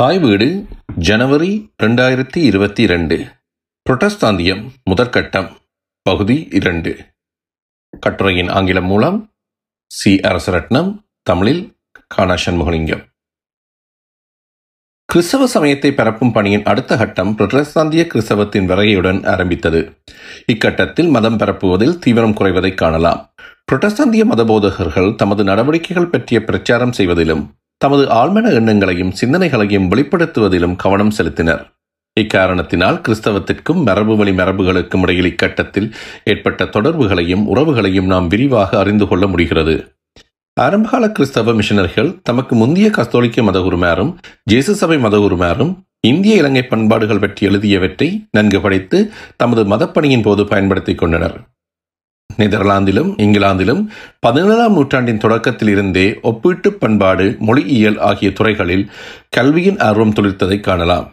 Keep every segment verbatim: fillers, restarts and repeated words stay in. தாய் வீடு ஜனவரி ரெண்டாயிரத்தி இருபத்தி இரண்டு புரொட்டஸ்தாந்தியம் முதற்கட்டம் பகுதி இரண்டு. கட்டுரையின் ஆங்கிலம் மூலம் சி. அரசரட்னம், தமிழில் காணா சண்முகலிங்கம். கிறிஸ்தவ சமயத்தை பரப்பும் பணியின் அடுத்த கட்டம் புரொட்டஸ்தாந்திய கிறிஸ்தவத்தின் வரையுடன் ஆரம்பித்தது. இக்கட்டத்தில் மதம் பரப்புவதில் தீவிரம் குறைவதை காணலாம். புரொட்டஸ்தாந்திய மதபோதகர்கள் தமது நடவடிக்கைகள் பற்றிய பிரச்சாரம் செய்வதிலும் தமது ஆழ்மன எண்ணங்களையும் சிந்தனைகளையும் வெளிப்படுத்துவதிலும் கவனம் செலுத்தினர். இக்காரணத்தினால் கிறிஸ்தவத்திற்கும் மரபு வழி மரபுகளுக்கும் இடையில் இக்கட்டத்தில் ஏற்பட்ட தொடர்புகளையும் உறவுகளையும் நாம் விரிவாக அறிந்து கொள்ள முடிகிறது. ஆரம்பகால கிறிஸ்தவ மிஷனர்கள் தமக்கு முந்தைய கத்தோலிக்க மதகுருமாரும் ஜேசு சபை மதகுருமாரும் இந்திய இலங்கை பண்பாடுகள் பற்றி எழுதியவற்றை நன்கு படித்து தமது மதப்பணியின் போது பயன்படுத்தி கொண்டனர். நெதர்லாந்திலும் இங்கிலாந்திலும் பதினேழாம் நூற்றாண்டின் தொடக்கத்தில் இருந்தே ஒப்பீட்டு பண்பாடு, மொழியியல் ஆகிய துறைகளில் கல்வியின் ஆர்வம் துளிர்த்ததை காணலாம்.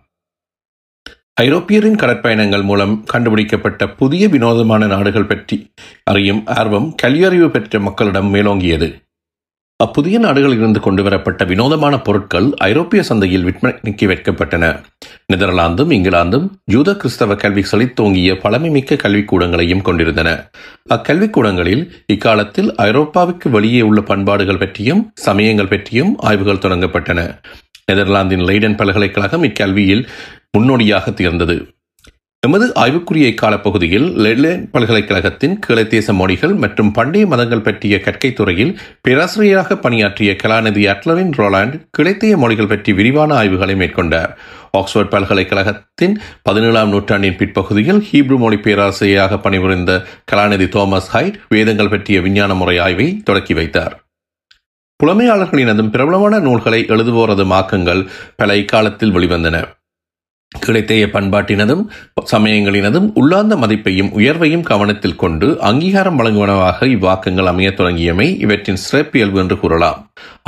ஐரோப்பியரின் கடற்பயணங்கள் மூலம் கண்டுபிடிக்கப்பட்ட புதிய வினோதமான நாடுகள் பற்றி அறியும் ஆர்வம் கல்வியறிவு பெற்ற மக்களிடம் மேலோங்கியது. அப்புதிய நாடுகளில் இருந்து கொண்டு வரப்பட்ட வினோதமான பொருட்கள் ஐரோப்பிய சந்தையில் விற்பனைக்கு வைக்கப்பட்டன. நெதர்லாந்தும் இங்கிலாந்தும் ஜூத கிறிஸ்தவ கல்வி செழித்தோங்கிய பழமைமிக்க கல்விக்கூடங்களையும் கொண்டிருந்தன. அக்கல்விக்கூடங்களில் இக்காலத்தில் ஐரோப்பாவுக்கு வெளியே உள்ள பண்பாடுகள் பற்றியும் சமயங்கள் பற்றியும் ஆய்வுகள் தொடங்கப்பட்டன. நெதர்லாந்தின் லெய்டன் பல்கலைக்கழகம் இக்கல்வியில் முன்னோடியாக திகழ்ந்தது. எமது ஆய்வுக்குரிய இக்கால பகுதியில் லெட்லேண்ட் பல்கலைக்கழகத்தின் கீழத்தேச மொழிகள் மற்றும் பண்டைய மதங்கள் பற்றிய கற்கை துறையில் பேராசிரியராக பணியாற்றிய கலாநிதி அட்லரின் ரோலாண்ட் கிழத்தைய மொழிகள் பற்றி விரிவான ஆய்வுகளை மேற்கொண்டார். ஆக்ஸ்போர்ட் பல்கலைக்கழகத்தின் பதினேழாம் நூற்றாண்டின் பிற்பகுதியில் ஹீப்ரு மொழி பேராசிரியராக பணிபுரிந்த கலாநிதி தோமஸ் ஹைட் வேதங்கள் பற்றிய விஞ்ஞான முறை ஆய்வை தொடக்கி வைத்தார். புலமையாளர்களினதும் பிரபலமான நூல்களை எழுதுவோரதும் ஆக்கங்கள் பல இக்காலத்தில் வெளிவந்தன. கிடைத்தைய பண்பாட்டினதும் சமயங்களினதும் உள்ளார்ந்த மதிப்பையும் உயர்வையும் கவனத்தில் கொண்டு அங்கீகாரம் வழங்குவனவாக இவ்வாக்கங்கள் அமைய தொடங்கியமை இவற்றின் சிறப்பியல்பு என்று கூறலாம்.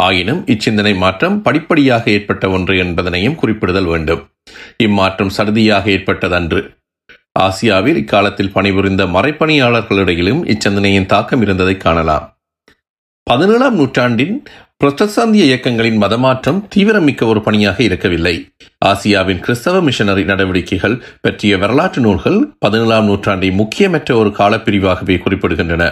ஆயினும் இச்சிந்தனை மாற்றம் படிப்படியாக ஏற்பட்ட ஒன்று என்பதனையும் குறிப்பிடுதல் வேண்டும். இம்மாற்றம் சடுதியாக ஏற்பட்டதன்று. ஆசியாவில் இக்காலத்தில் பணிபுரிந்த மறைப்பணியாளர்களிடையிலும் இச்சந்தனையின் தாக்கம் இருந்ததை காணலாம். பதினேழாம் நூற்றாண்டின் புரொட்டஸ்தாந்திய இயக்கங்களின் மதமாற்றம் தீவிரமிக்க ஒரு பணியாக இருக்கவில்லை. ஆசியாவின் கிறிஸ்தவ மிஷனரி நடவடிக்கைகள் பற்றிய வரலாற்று நூல்கள் பதினேழாம் நூற்றாண்டை முக்கியமற்ற ஒரு காலப்பிரிவாகவே குறிப்பிடுகின்றன.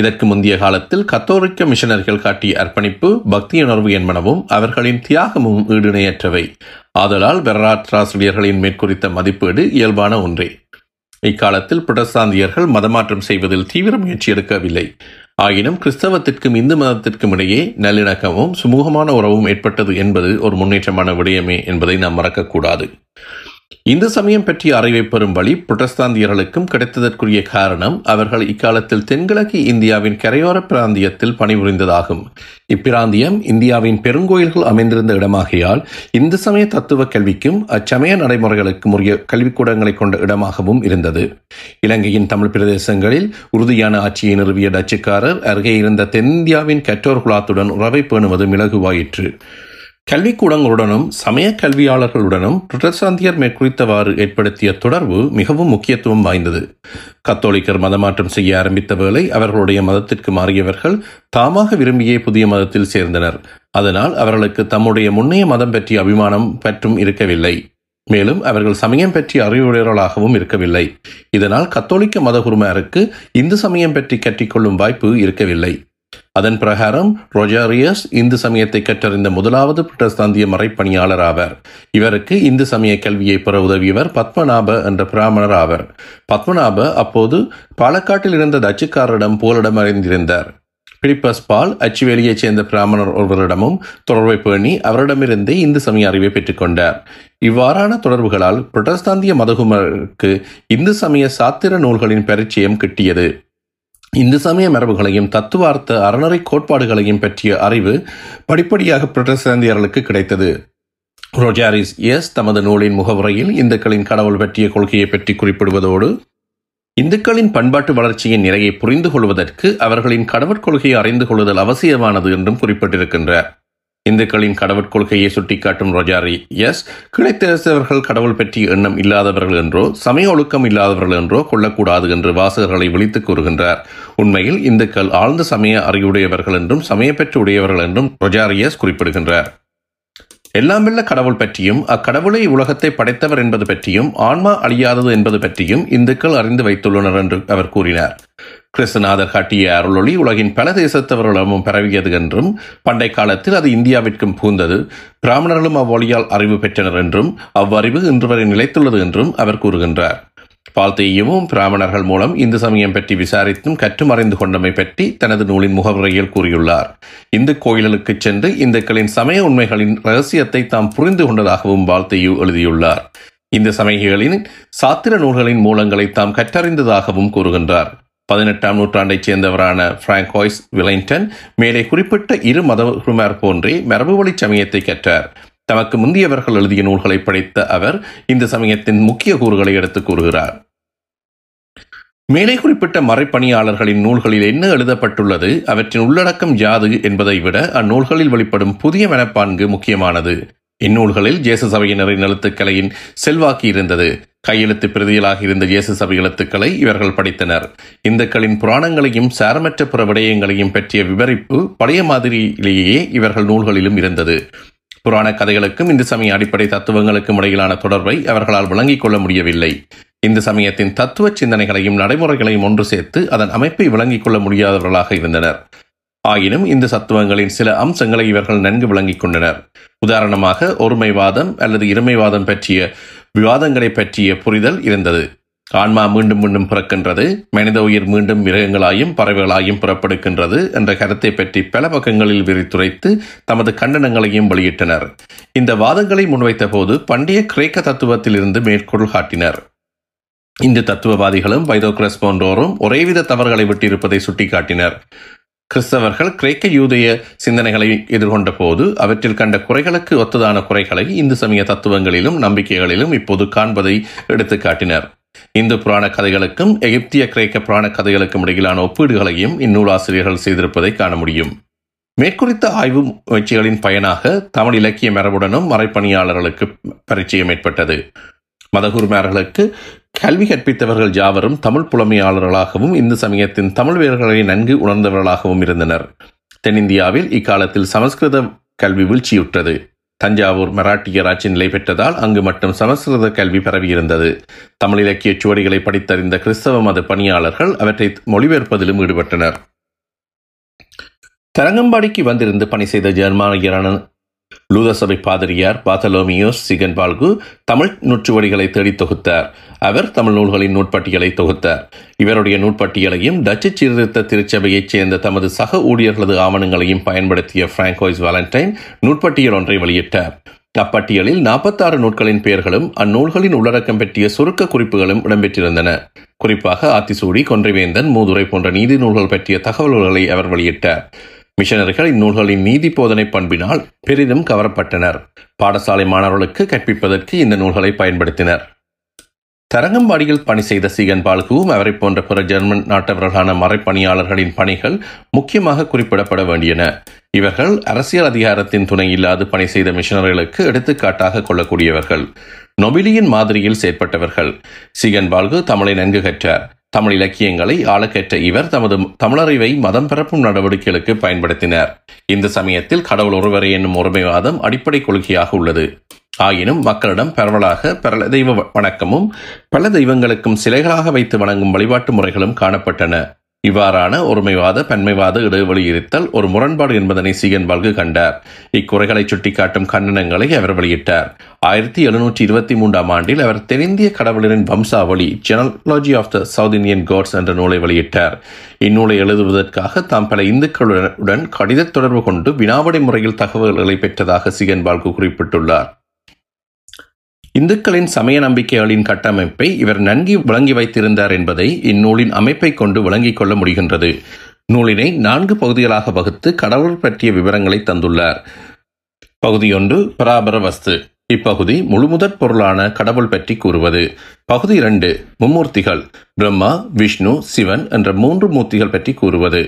இதற்கு முந்தைய காலத்தில் கத்தோலிக்க மிஷனர்கள் காட்டிய அர்ப்பணிப்பு, பக்தியுணர்வு என்பனவும் அவர்களின் தியாகமும் ஈடுணையற்றவை. ஆதலால் வரலாற்றாசிரியர்களின் மேற்குறித்த மதிப்பீடு இயல்பான ஒன்றே. இக்காலத்தில் புரொட்டஸ்தாந்தியர்கள் மதமாற்றம் செய்வதில் தீவிர முயற்சி எடுக்கவில்லை. ஆயினும் கிறிஸ்தவத்திற்கும் இந்து மதத்திற்கும் இடையே நல்லிணக்கமும் சுமூகமான உறவும் ஏற்பட்டது என்பது ஒரு முன்னேற்றமான விடயமே என்பதை நாம் மறக்கக்கூடாது. இந்து சமயம் பற்றிய அறிவை பெறும் வழி புரொட்டஸ்தாந்தியர்களுக்கும் கிடைத்ததற்குரிய காரணம் அவர்கள் இக்காலத்தில் தென்கிழக்கு இந்தியாவின் கரையோர பிராந்தியத்தில் பணிபுரிந்ததாகும். இப்பிராந்தியம் இந்தியாவின் பெருங்கோயில்கள் அமைந்திருந்த இடமாகையால் இந்து சமய தத்துவ கல்விக்கும் அச்சமய நடைமுறைகளுக்கும் உரிய கல்விக்கூடங்களை கொண்ட இடமாகவும் இருந்தது. இலங்கையின் தமிழ் பிரதேசங்களில் உறுதியான ஆட்சியை நிறுவிய டச்சுக்காரர் அருகே இருந்த தென்னிந்தியாவின் கற்றோர் குலாத்துடன் உறவை பேணுவது இலகுவாயிற்று. கல்விக்கூடங்களுடனும் சமய கல்வியாளர்களுடனும் புரொட்டஸ்தாந்தியர் மேற்குறித்தவாறு ஏற்படுத்திய தொடர்பு மிகவும் முக்கியத்துவம் வாய்ந்தது. கத்தோலிக்கர் மதமாற்றம் செய்ய ஆரம்பித்த வேளை அவர்களுடைய மதத்திற்கு மாறியவர்கள் தாமாக விரும்பிய புதிய மதத்தில் சேர்ந்தனர். அதனால் அவர்களுக்கு தம்முடைய முன்னைய மதம் பற்றிய அபிமானம் பற்றும் இருக்கவில்லை. மேலும் அவர்கள் சமயம் பற்றிய அறிவுடையவர்களாகவும் இருக்கவில்லை. இதனால் கத்தோலிக்க மதகுருமாருக்கு இந்து சமயம் பற்றி கற்றிக்கொள்ளும் வாய்ப்பு இருக்கவில்லை. அதன் பிரகாரம் ரொஜாரியஸ் இந்து சமயத்தை கற்றறிந்த முதலாவது புரொட்டஸ்தாந்திய மறைப்பணியாளர் ஆவார். இவருக்கு இந்து சமய கல்வியை பெற உதவியவர் பத்மநாப என்ற பிராமணர் ஆவர். பத்மநாப அப்போது பாலக்காட்டில் இருந்த டச்சுக்காரரிடம் போலிடம் அறிந்திருந்தார். பிலிப்பஸ் பால் அச்சுவேலியைச் சேர்ந்த பிராமணர் ஒருவரிடமும் தொடர்பை பேணி அவரிடமிருந்தே இந்து சமய அறிவை பெற்றுக்கொண்டார். இவ்வாறான தொடர்புகளால் புரொட்டஸ்தாந்திய மதகுமருக்கு இந்து சமய சாத்திர நூல்களின் பரிச்சயம் கிட்டியது. இந்து சமய மரபுகளையும் தத்துவார்த்த அறநறை கோட்பாடுகளையும் பற்றிய அறிவு படிப்படியாக புரொட்டஸ்தாந்தியர்களுக்கு கிடைத்தது. ரோஜாரிஸ் எஸ் தமது நூலின் முகவுரையில் இந்துக்களின் கடவுள் பற்றிய கொள்கையை பற்றி குறிப்பிடுவதோடு இந்துக்களின் பண்பாட்டு வளர்ச்சியின் நிலையை புரிந்து கொள்வதற்கு அவர்களின் கடவுட்கொள்கையை அறிந்து கொள்ளுதல் அவசியமானது என்றும் குறிப்பிட்டிருக்கின்றார். இந்துக்களின் கடவுட்கொள்கையை சுட்டிக்காட்டும் ரொஜாரி எஸ் கிடைத்தவர்கள் கடவுள் பற்றிய எண்ணம் இல்லாதவர்கள் என்றோ சமய ஒழுக்கம் இல்லாதவர்கள் என்றோ கொள்ளக்கூடாது என்று வாசகர்களை விழித்துக் கூறுகின்றார். உண்மையில் இந்துக்கள் ஆழ்ந்த சமய அறிவுடையவர்கள் என்றும் சமய பெற்று உடையவர்கள் என்றும் ரொஜாரி எஸ் குறிப்பிடுகின்றார். எல்லாமெல்ல கடவுள் பற்றியும் அக்கடவுளை உலகத்தை படைத்தவர் என்பது பற்றியும் ஆன்மா அழியாதது என்பது பற்றியும் இந்துக்கள் அறிந்து வைத்துள்ளனர் என்று அவர் கூறினார். கிறிஸ்துநாதர் காட்டிய அருளொளி உலகின் பல தேசத்தவர்களிடமும் பரவியது என்றும் பண்டை காலத்தில் அது இந்தியாவிற்கும் புகுந்தது, பிராமணர்களும் அவ்வொழியால் அறிவு பெற்றனர் என்றும் அவ்வறிவு இன்று வரை நிலைத்துள்ளது என்றும் அவர் கூறுகின்றார். பால்தேயமும் பிராமணர்கள் மூலம் இந்து சமயம் பற்றி விசாரித்தும் கற்றும் அறிந்து கொண்டமை பற்றி தனது நூலின் முகவுரையில் கூறியுள்ளார். இந்து கோயில்களுக்கு சென்று இந்துக்களின் சமய உண்மைகளின் ரகசியத்தை தாம் புரிந்து கொண்டதாகவும் பால்தேயு எழுதியுள்ளார். இந்து சமயங்களின் சாத்திர நூல்களின் மூலங்களை தாம் கற்றறிந்ததாகவும் கூறுகின்றார். பதினெட்டாம் நூற்றாண்டைச் சேர்ந்தவரான பிராங்க் ஹாய்ஸ் விலைங்டன் மேலே குறிப்பிட்ட இரு மதகுமார் போன்றே மரபுவழி சமயத்தை கற்றார். தமக்கு முந்தியவர்கள் எழுதிய நூல்களை படித்த அவர் இந்த சமயத்தின் முக்கிய கூறுகளை எடுத்து கூறுகிறார். மேலே குறிப்பிட்ட மறைப்பணியாளர்களின் நூல்களில் என்ன எழுதப்பட்டுள்ளது, அவற்றின் உள்ளடக்கம் யாது என்பதை விட அந்நூல்களில் வெளிப்படும் புதிய மனப்பான்கு முக்கியமானது. இந்நூல்களில் ஜேசு சபையினரின் எழுத்துக்களையின் செல்வாக்கி இருந்தது. கையெழுத்து பிரதிகளாக இருந்த இயேசு சபை எழுத்துக்களை இவர்கள் படித்தனர். இந்துக்களின் புராணங்களையும் சாரமற்ற பிற விடயங்களையும் பற்றிய விவரிப்பு பழைய மாதிரியிலேயே இவர்கள் நூல்களிலும் இருந்தது. புராண கதைகளுக்கும் இந்து சமய அடிப்படை தத்துவங்களுக்கும் இடையிலான தொடர்பை அவர்களால் விளங்கிக் கொள்ள முடியவில்லை. இந்து சமயத்தின் தத்துவ சிந்தனைகளையும் நடைமுறைகளையும் ஒன்று சேர்த்து அதன் அமைப்பை விளங்கிக் கொள்ள முடியாதவர்களாக இருந்தனர். ஆயினும் இந்த சத்துவங்களின் சில அம்சங்களை இவர்கள் நன்கு விளங்கிக் கொண்டனர். உதாரணமாக ஒருமைவாதம் அல்லது இருமைவாதம் பற்றிய விவாதங்களை பற்றிய புரிதல் இருந்தது. ஆன்மா மீண்டும் மீண்டும் பிறக்கின்றது, மனித உயிர் மீண்டும் மிருகங்களாயும் பறவைகளாயும் புறப்படுகின்றது என்ற கருத்தை பற்றி பல பக்கங்களில் விரித்துரைத்து தமது கண்டனங்களையும் வெளியிட்டனர். இந்த வாதங்களை முன்வைத்த போது பண்டைய கிரேக்க தத்துவத்திலிருந்து மேற்கோள் காட்டினர். இந்த தத்துவவாதிகளும் பைதோக்ரஸ் போன்றோரும் ஒரேவித தவறுகளை விட்டிருப்பதை சுட்டிக்காட்டினர். கிறிஸ்தவர்கள் கிரேக்க யூதைய சிந்தனைகளை எதிர்கொண்ட போது அவற்றில் கண்ட குறைகளுக்கு ஒத்ததான குறைகளை இந்து சமய தத்துவங்களிலும் நம்பிக்கைகளிலும் இப்போது காண்பதை எடுத்து காட்டினர். இந்து புராண கதைகளுக்கும் எகிப்திய கிரேக்க புராண கதைகளுக்கும் இடையிலான ஒப்பீடுகளையும் இந்நூலாசிரியர்கள் செய்திருப்பதை காண முடியும். மேற்குறித்த ஆய்வு முயற்சிகளின் பயனாக தமிழ் இலக்கிய மரபுடனும் மறைப்பணியாளர்களுக்கு பரிச்சயம் ஏற்பட்டது. மதகுருமார்களுக்கு கல்வி கற்பித்தவர்கள் யாவரும் தமிழ் புலமையாளர்களாகவும் இந்து சமயத்தின் தமிழ் வீரர்களை நன்கு உணர்ந்தவர்களாகவும் இருந்தனர். தென்னிந்தியாவில் இக்காலத்தில் சமஸ்கிருத கல்வி வீழ்ச்சியுற்றது. தஞ்சாவூர் மராட்டியராட்சி நிலை பெற்றதால் அங்கு மட்டும் சமஸ்கிருத கல்வி பரவியிருந்தது. தமிழ் இலக்கிய சுவடிகளை படித்தறிந்த கிறிஸ்தவ மத பணியாளர்கள் அவற்றை மொழிபெயர்ப்பதிலும் ஈடுபட்டனர். தரங்கம்பாடிக்கு வந்திருந்து பணி செய்த ஜெர்மானியரான லூதசபை பாதிரியார் பாத்தலோமியோஸ் சிகன் பால்கு தமிழ் நூற்றுவடிகளை தேடி தொகுத்தார். அவர் தமிழ் நூல்களின் நூற்பட்டியலை தொகுத்தார். இவருடைய நூற்பட்டியலையும் டச்சு சீர்திருத்த திருச்சபையைச் சேர்ந்த தமது சக ஊழியர்களது ஆவணங்களையும் பயன்படுத்திய பிராங்க் ஹாய்ஸ் வாலண்டைன் நூற்பட்டியல் ஒன்றை வெளியிட்டார். அப்பட்டியலில் நாற்பத்தாறு நூல்களின் பெயர்களும் அந்நூல்களின் உள்ளடக்கம் பற்றிய சுருக்க குறிப்புகளும் இடம்பெற்றிருந்தன. குறிப்பாக ஆத்திசூடி, கொன்றைவேந்தன், மூதுரை போன்ற நீதி நூல்கள் பற்றிய தகவல்களை அவர் வெளியிட்டார். மிஷனரிகள் இந்நூல்களின் நீதி போதனை பண்பினால் பெரிதும் கவரப்பட்டனர். பாடசாலை மாணவர்களுக்கு கற்பிப்பதற்கு இந்த நூல்களை பயன்படுத்தினர். தரங்கம்பாடியில் பணி செய்த சீகன் பால்குவும் அவரை போன்ற பிற ஜெர்மன் நாட்டவர்களான மறைப்பணியாளர்களின் பணிகள் முக்கியமாக குறிப்பிடப்பட வேண்டியன. இவர்கள் அரசியல் அதிகாரத்தின் துணை இல்லாது பணி செய்த மிஷனர்களுக்கு எடுத்துக்காட்டாக கொள்ளக்கூடியவர்கள், நொபிலியின் மாதிரியில் செயற்பட்டவர்கள். சீகன் பால்கு தமிழை நன்கு கற்றார். தமிழ் இலக்கியங்களை ஆளக்கற்ற இவர் தமது தமிழறிவை மதம் பரப்பும் நடவடிக்கைகளுக்கு பயன்படுத்தினார். இந்து சமயத்தில் கடவுள் ஒருவரே என்னும் ஒருமைவாதம் அடிப்படை கொள்கையாக உள்ளது. ஆயினும் மக்களிடம் பரவலாக பல தெய்வ வணக்கமும் பல தெய்வங்களுக்கும் சிலைகளாக வைத்து வணங்கும் வழிபாட்டு முறைகளும் காணப்பட்டன. இவ்வாறான ஒருமைவாத பன்மைவாத இடைவெளி இருத்தல் ஒரு முரண்பாடு என்பதனை சீகன் பால்கு கண்டார். இக்குறைகளை சுட்டிக்காட்டும் கண்டனங்களை அவர் வெளியிட்டார். ஆயிரத்தி எழுநூற்றி இருபத்தி மூன்றாம் ஆண்டில் அவர் தென்னிந்திய கடவுளரின் வம்சாவளி genealogy of the South Indian gods என்ற நூலை வெளியிட்டார். இந்நூலை எழுதுவதற்காக தாம் பல இந்துக்களுடன் கடித தொடர்பு கொண்டு வினாவடை முறையில் தகவல்களை பெற்றதாக சீகன் பால்கு குறிப்பிட்டுள்ளார். இந்துக்களின் சமய நம்பிக்கைகளின் கட்டமைப்பை இவர் நன்கு விளங்கி வைத்திருந்தார் என்பதை இந்நூலின் அமைப்பை கொண்டு விளங்கிக் கொள்ள முடிகின்றது. நூலினை நான்கு பகுதிகளாக வகுத்து கடவுள் பற்றிய விவரங்களை தந்துள்ளார். பகுதியொன்று பராபர வஸ்து. இப்பகுதி முழுமுதற் பொருளான கடவுள் பற்றி கூறுவது. பகுதி இரண்டு மும்மூர்த்திகள், பிரம்மா, விஷ்ணு, சிவன் என்ற மூன்று மூர்த்திகள் பற்றி கூறுவது.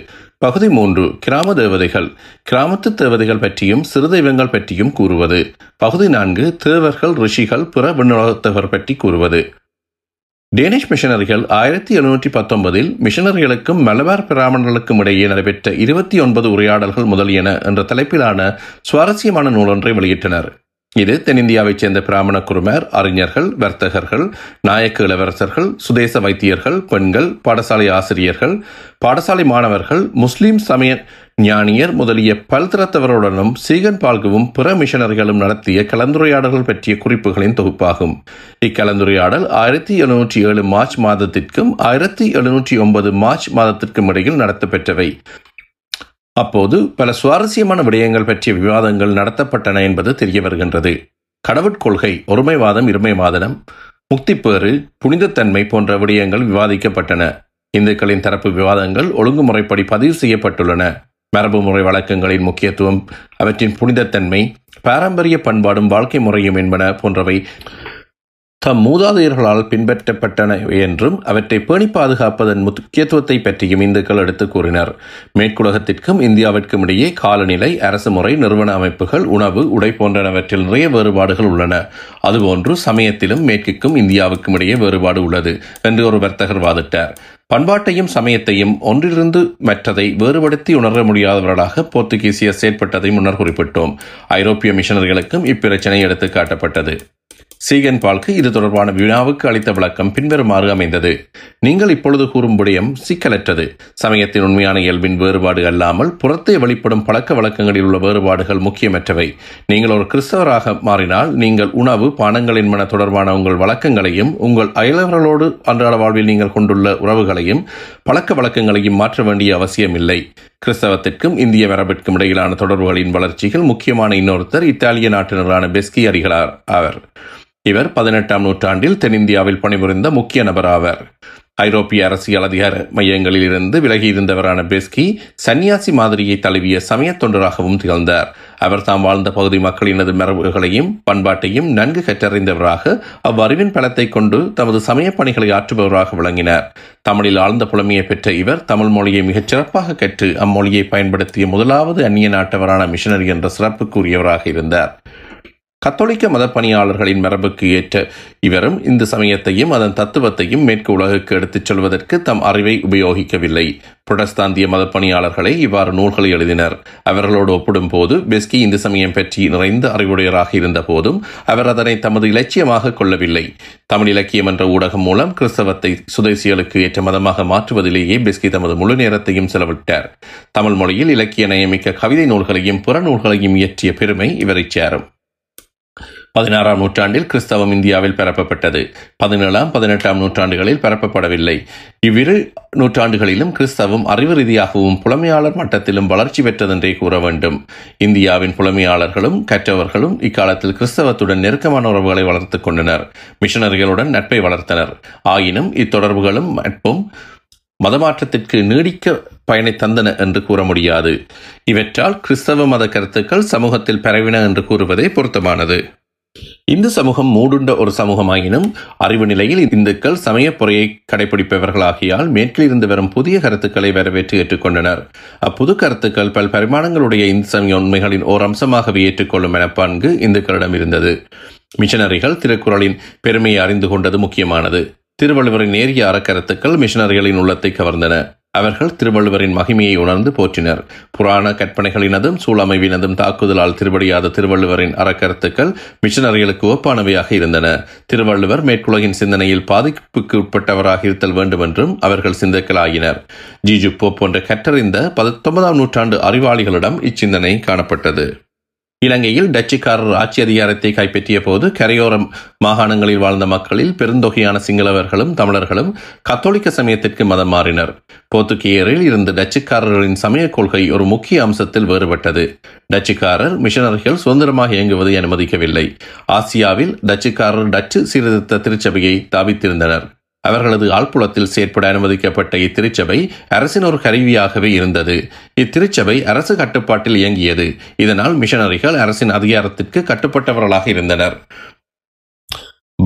பகுதி மூன்று கிராம தேவதைகள், கிராமத்து தேவதைகள் பற்றியும் சிறு தெய்வங்கள் பற்றியும் கூறுவது. பகுதி நான்கு தேவர்கள், ரிஷிகள், பிற விண்ணுலகத்தவர் பற்றி கூறுவது. டேனிஷ் மிஷனரிகள் ஆயிரத்தி எழுநூற்றி பத்தொன்பதில் மிஷனரிகளுக்கும் மலபார் பிராமணர்களுக்கும் இடையே நடைபெற்ற இருபத்தி ஒன்பது உரையாடல்கள் முதலியன என்ற தலைப்பிலான சுவாரஸ்யமான நூலொன்றை வெளியிட்டனர். இது தென்னிந்தியாவைச் சேர்ந்த பிராமண குருமார், அறிஞர்கள், வர்த்தகர்கள், நாயக்க இளவரசர்கள், சுதேச வைத்தியர்கள், பெண்கள், பாடசாலை ஆசிரியர்கள், பாடசாலை மாணவர்கள், முஸ்லிம் சமய ஞானியர் முதலிய பல்தரத்தவருடனும் சீகன் பால்குவும் பிற மிஷனர்களும் நடத்திய கலந்துரையாடல்கள் பற்றிய குறிப்புகளின் தொகுப்பாகும். இக்கலந்துரையாடல் ஆயிரத்தி எழுநூற்றி ஏழு மார்ச் மாதத்திற்கும் ஆயிரத்தி எழுநூற்றி ஒன்பது மார்ச் மாதத்திற்கும் இடையில் நடத்தப்பெற்றவை. அப்போது பல சுவாரஸ்யமான விடயங்கள் பற்றிய விவாதங்கள் நடத்தப்பட்டன என்பது தெரிய வருகின்றது. கடவுட்கொள்கை, ஒருமைவாதம், இருமைவாதனம், முக்திப்பேறு, புனிதத்தன்மை போன்ற விடயங்கள் விவாதிக்கப்பட்டன. இந்துக்களின் தரப்பு விவாதங்கள் ஒழுங்குமுறைப்படி பதிவு செய்யப்பட்டுள்ளன. மரபுமுறை வழக்கங்களின் முக்கியத்துவம், அவற்றின் புனிதத்தன்மை, பாரம்பரிய பண்பாடும் வாழ்க்கை முறையும் என்பன போன்றவை தம் மூதாதையர்களால் பின்பற்றப்பட்டன என்றும் அவற்றை பேணி பாதுகாப்பதன் முக்கியத்துவத்தை பற்றியும் இந்துக்கள் எடுத்து கூறினர். மேற்குலகத்திற்கும் இந்தியாவிற்கும் இடையே காலநிலை, அரசு முறை, நிறுவன அமைப்புகள், உணவு, உடை போன்றவற்றில் நிறைய வேறுபாடுகள் உள்ளன. அதுபோன்று சமயத்திலும் மேற்குக்கும் இந்தியாவுக்கும் இடையே வேறுபாடு உள்ளது என்று ஒரு வர்த்தகர் வாதிட்டார். பண்பாட்டையும் சமயத்தையும் ஒன்றிலிருந்து மற்றதை வேறுபடுத்தி உணர முடியாதவர்களாக போர்த்துகீசியர் செயற்பட்டதை முன்னர் குறிப்பிட்டோம். ஐரோப்பிய மிஷனர்களுக்கும் இப்பிரச்சனை எடுத்து காட்டப்பட்டது. சீகன் பால்கு இது தொடர்பான வினாவுக்கு அளித்த விளக்கம் பின்வருமாறு அமைந்தது. நீங்கள் இப்பொழுது கூறும் விடயம் சிக்கலற்றது. சமயத்தின் உண்மையான இயல்பின் வேறுபாடு அல்லாமல் புறத்தே வெளிப்படும் பழக்க வழக்கங்களில் உள்ள வேறுபாடுகள் முக்கியமற்றவை. நீங்கள் ஒரு கிறிஸ்தவராக மாறினால் நீங்கள் உணவு, பானங்களின் மன தொடர்பான உங்கள் வழக்கங்களையும் உங்கள் அயலவர்களோடு அன்றாட வாழ்வில் நீங்கள் கொண்டுள்ள உறவுகளையும் பழக்க வழக்கங்களையும் மாற்ற வேண்டிய அவசியமில்லை. கிறிஸ்தவத்திற்கும் இந்திய மரபிற்கும் இடையிலான தொடர்புகளின் வளர்ச்சிகள் முக்கியமான இன்னொருத்தர் இத்தாலிய நாட்டினரான பெஸ்கி அறிகிறார் ஆவர். இவர் பதினெட்டாம் நூற்றாண்டில் தென்னிந்தியாவில் பணிபுரிந்த முக்கிய நபர் ஆவர். ஐரோப்பிய அரசியல் அதிகார மையங்களில் இருந்து விலகி இருந்தவரான பெஸ்கி சன்னியாசி மாதிரியை தழுவிய சமய தொண்டராகவும் திகழ்ந்தார். அவர் தாம் வாழ்ந்த பகுதி மக்களினது மரபுகளையும் பண்பாட்டையும் நன்கு கற்றறிந்தவராக, அவ்வறிவின் பலத்தை கொண்டு தமது சமய பணிகளை ஆற்றுபவராக விளங்கினார். தமிழில் ஆழ்ந்த புலமையை பெற்ற இவர் தமிழ் மொழியை மிகச் சிறப்பாக கற்று அம்மொழியை பயன்படுத்திய முதலாவது அந்நிய நாட்டவரான மிஷனரி என்ற சிறப்புக்குரியவராக இருந்தார். கத்தோலிக்க மத பணியாளர்களின் மரபுக்கு ஏற்ற இவரும் இந்த சமயத்தையும் அதன் தத்துவத்தையும் மேற்கு உலகுக்கு எடுத்துச் செல்வதற்கு தம் அறிவை உபயோகிக்கவில்லை. புரட்டஸ்தாந்திய மத பணியாளர்களை இவ்வாறு நூல்களை எழுதினர். அவர்களோடு ஒப்பிடும் போது பெஸ்கி இந்த சமயம் பற்றி நிறைந்த அறிவுடையராக இருந்த போதும் அவர் அதனை தமது இலட்சியமாக கொள்ளவில்லை. தமிழ் இலக்கியம் என்ற ஊடகம் மூலம் கிறிஸ்தவத்தை சுதேசியலுக்கு ஏற்ற மதமாக மாற்றுவதிலேயே பெஸ்கி தமது முழு நேரத்தையும் செலவிட்டார். தமிழ் மொழியில் இலக்கிய நயமிக்க கவிதை நூல்களையும் புறநூல்களையும் இயற்றிய பெருமை இவரை சேரும். பதினாறாம் நூற்றாண்டில் கிறிஸ்தவம் இந்தியாவில் பரப்பப்பட்டது. பதினேழாம் பதினெட்டாம் நூற்றாண்டுகளில் பரப்பப்படவில்லை. இவ்விரு நூற்றாண்டுகளிலும் கிறிஸ்தவம் அறிவு ரீதியாகவும் புலமையாளர் மட்டத்திலும் வளர்ச்சி பெற்றதென்றே கூற வேண்டும். இந்தியாவின் புலமையாளர்களும் கற்றவர்களும் இக்காலத்தில் கிறிஸ்தவத்துடன் நெருக்கமான உறவுகளை வளர்த்து கொண்டனர். மிஷனரிகளுடன் நட்பை வளர்த்தனர். ஆயினும் இத்தொடர்புகளும் நட்பும் மதமாற்றத்திற்கு நீடிக்க பயனை தந்தன என்று கூற முடியாது. இவற்றால் கிறிஸ்தவ மத கருத்துக்கள் சமூகத்தில் பரவின என்று கூறுவதே பொருத்தமானது. இந்து சமூகம் மூடுண்ட ஒரு சமூகமாயினும் அறிவு நிலையில் இந்துக்கள் சமய பொறையை கடைபிடிப்பவர்களாகியால் மேற்கில் இருந்து வரும் புதிய கருத்துக்களை வரவேற்று ஏற்றுக்கொண்டனர். அப்புது கருத்துக்கள் பல் பரிமாணங்களுடைய இந்து சமய உண்மைகளின் ஓர் அம்சமாகவே ஏற்றுக்கொள்ளும் மனப்பான்கு இந்துக்களிடம் இருந்தது. மிஷனரிகள் திருக்குறளின் பெருமையை அறிந்து கொண்டது முக்கியமானது. திருவள்ளுவரின் நேரிய அறக்கருத்துக்கள் மிஷனரிகளின் உள்ளத்தை கவர்ந்தன. அவர்கள் திருவள்ளுவரின் மகிமையை உணர்ந்து போற்றினர். புராண கற்பனைகளினதும் சூழமைவினதும் தாக்குதலால் திருவடியாத திருவள்ளுவரின் அறக்கருத்துக்கள் மிஷனரிகளுக்கு ஒப்பானவையாக இருந்தன. திருவள்ளுவர் மேற்குலகின் சிந்தனையில் பாதிப்புக்கு உட்பட்டவராக இருத்தல் வேண்டும் என்றும் அவர்கள் சிந்தக்கலாயினர். ஜிஜுப்போ போன்ற கற்றறிந்த பத்தொன்பதாம் நூற்றாண்டு அறிவாளிகளிடம் இச்சிந்தனை காணப்பட்டது. இலங்கையில் டச்சுக்காரர் ஆட்சி அதிகாரத்தை கைப்பற்றிய போது கரையோரம் மாகாணங்களில் வாழ்ந்த மக்களில் பெருந்தொகையான சிங்களவர்களும் தமிழர்களும் கத்தோலிக்க சமயத்திற்கு மதம் மாறினர். போர்த்துகேயரில் இருந்த டச்சுக்காரர்களின் சமய கொள்கை ஒரு முக்கிய அம்சத்தில் வேறுபட்டது. டச்சுக்காரர் மிஷனரிகள் சுதந்திரமாக இயங்குவதை அனுமதிக்கவில்லை. ஆசியாவில் டச்சுக்காரர் டச்சு சீர்திருத்த திருச்சபையை தாவித்திருந்தனர். அவர்களது ஆழ்புலத்தில் செயற்பட அனுமதிக்கப்பட்ட இத்திருச்சபை அரசின் ஒரு கருவியாகவே இருந்தது. இத்திருச்சபை அரசு கட்டுப்பாட்டில் இயங்கியது. இதனால் மிஷனரிகள் அரசின் அதிகாரத்திற்கு கட்டுப்பட்டவர்களாக இருந்தனர்.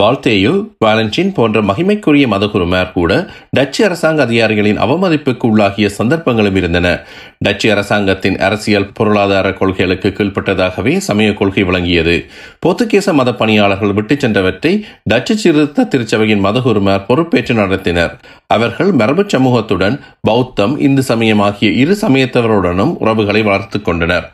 பால்தேயு, வாலன்டின் போன்ற மகிமைக்குரிய மதகுருமார் கூட டச்சு அரசாங்க அதிகாரிகளின் அவமதிப்புக்கு உள்ளாகிய சந்தர்ப்பங்களும் இருந்தன. டச்சு அரசாங்கத்தின் அரசியல் பொருளாதார கொள்கைகளுக்கு கீழ்ப்பட்டதாகவே சமய கொள்கை விளங்கியது. போர்த்துகீச மத பணியாளர்கள் விட்டு சென்றவற்றை டச்சு சீர்திருத்த திருச்சபையின் மதகுருமார் பொறுப்பேற்று நடத்தினர். அவர்கள் மரபு சமூகத்துடன் பௌத்தம், இந்து சமயம் ஆகிய இரு சமயத்தவருடனும் உறவுகளை வளர்த்து கொண்டனர்.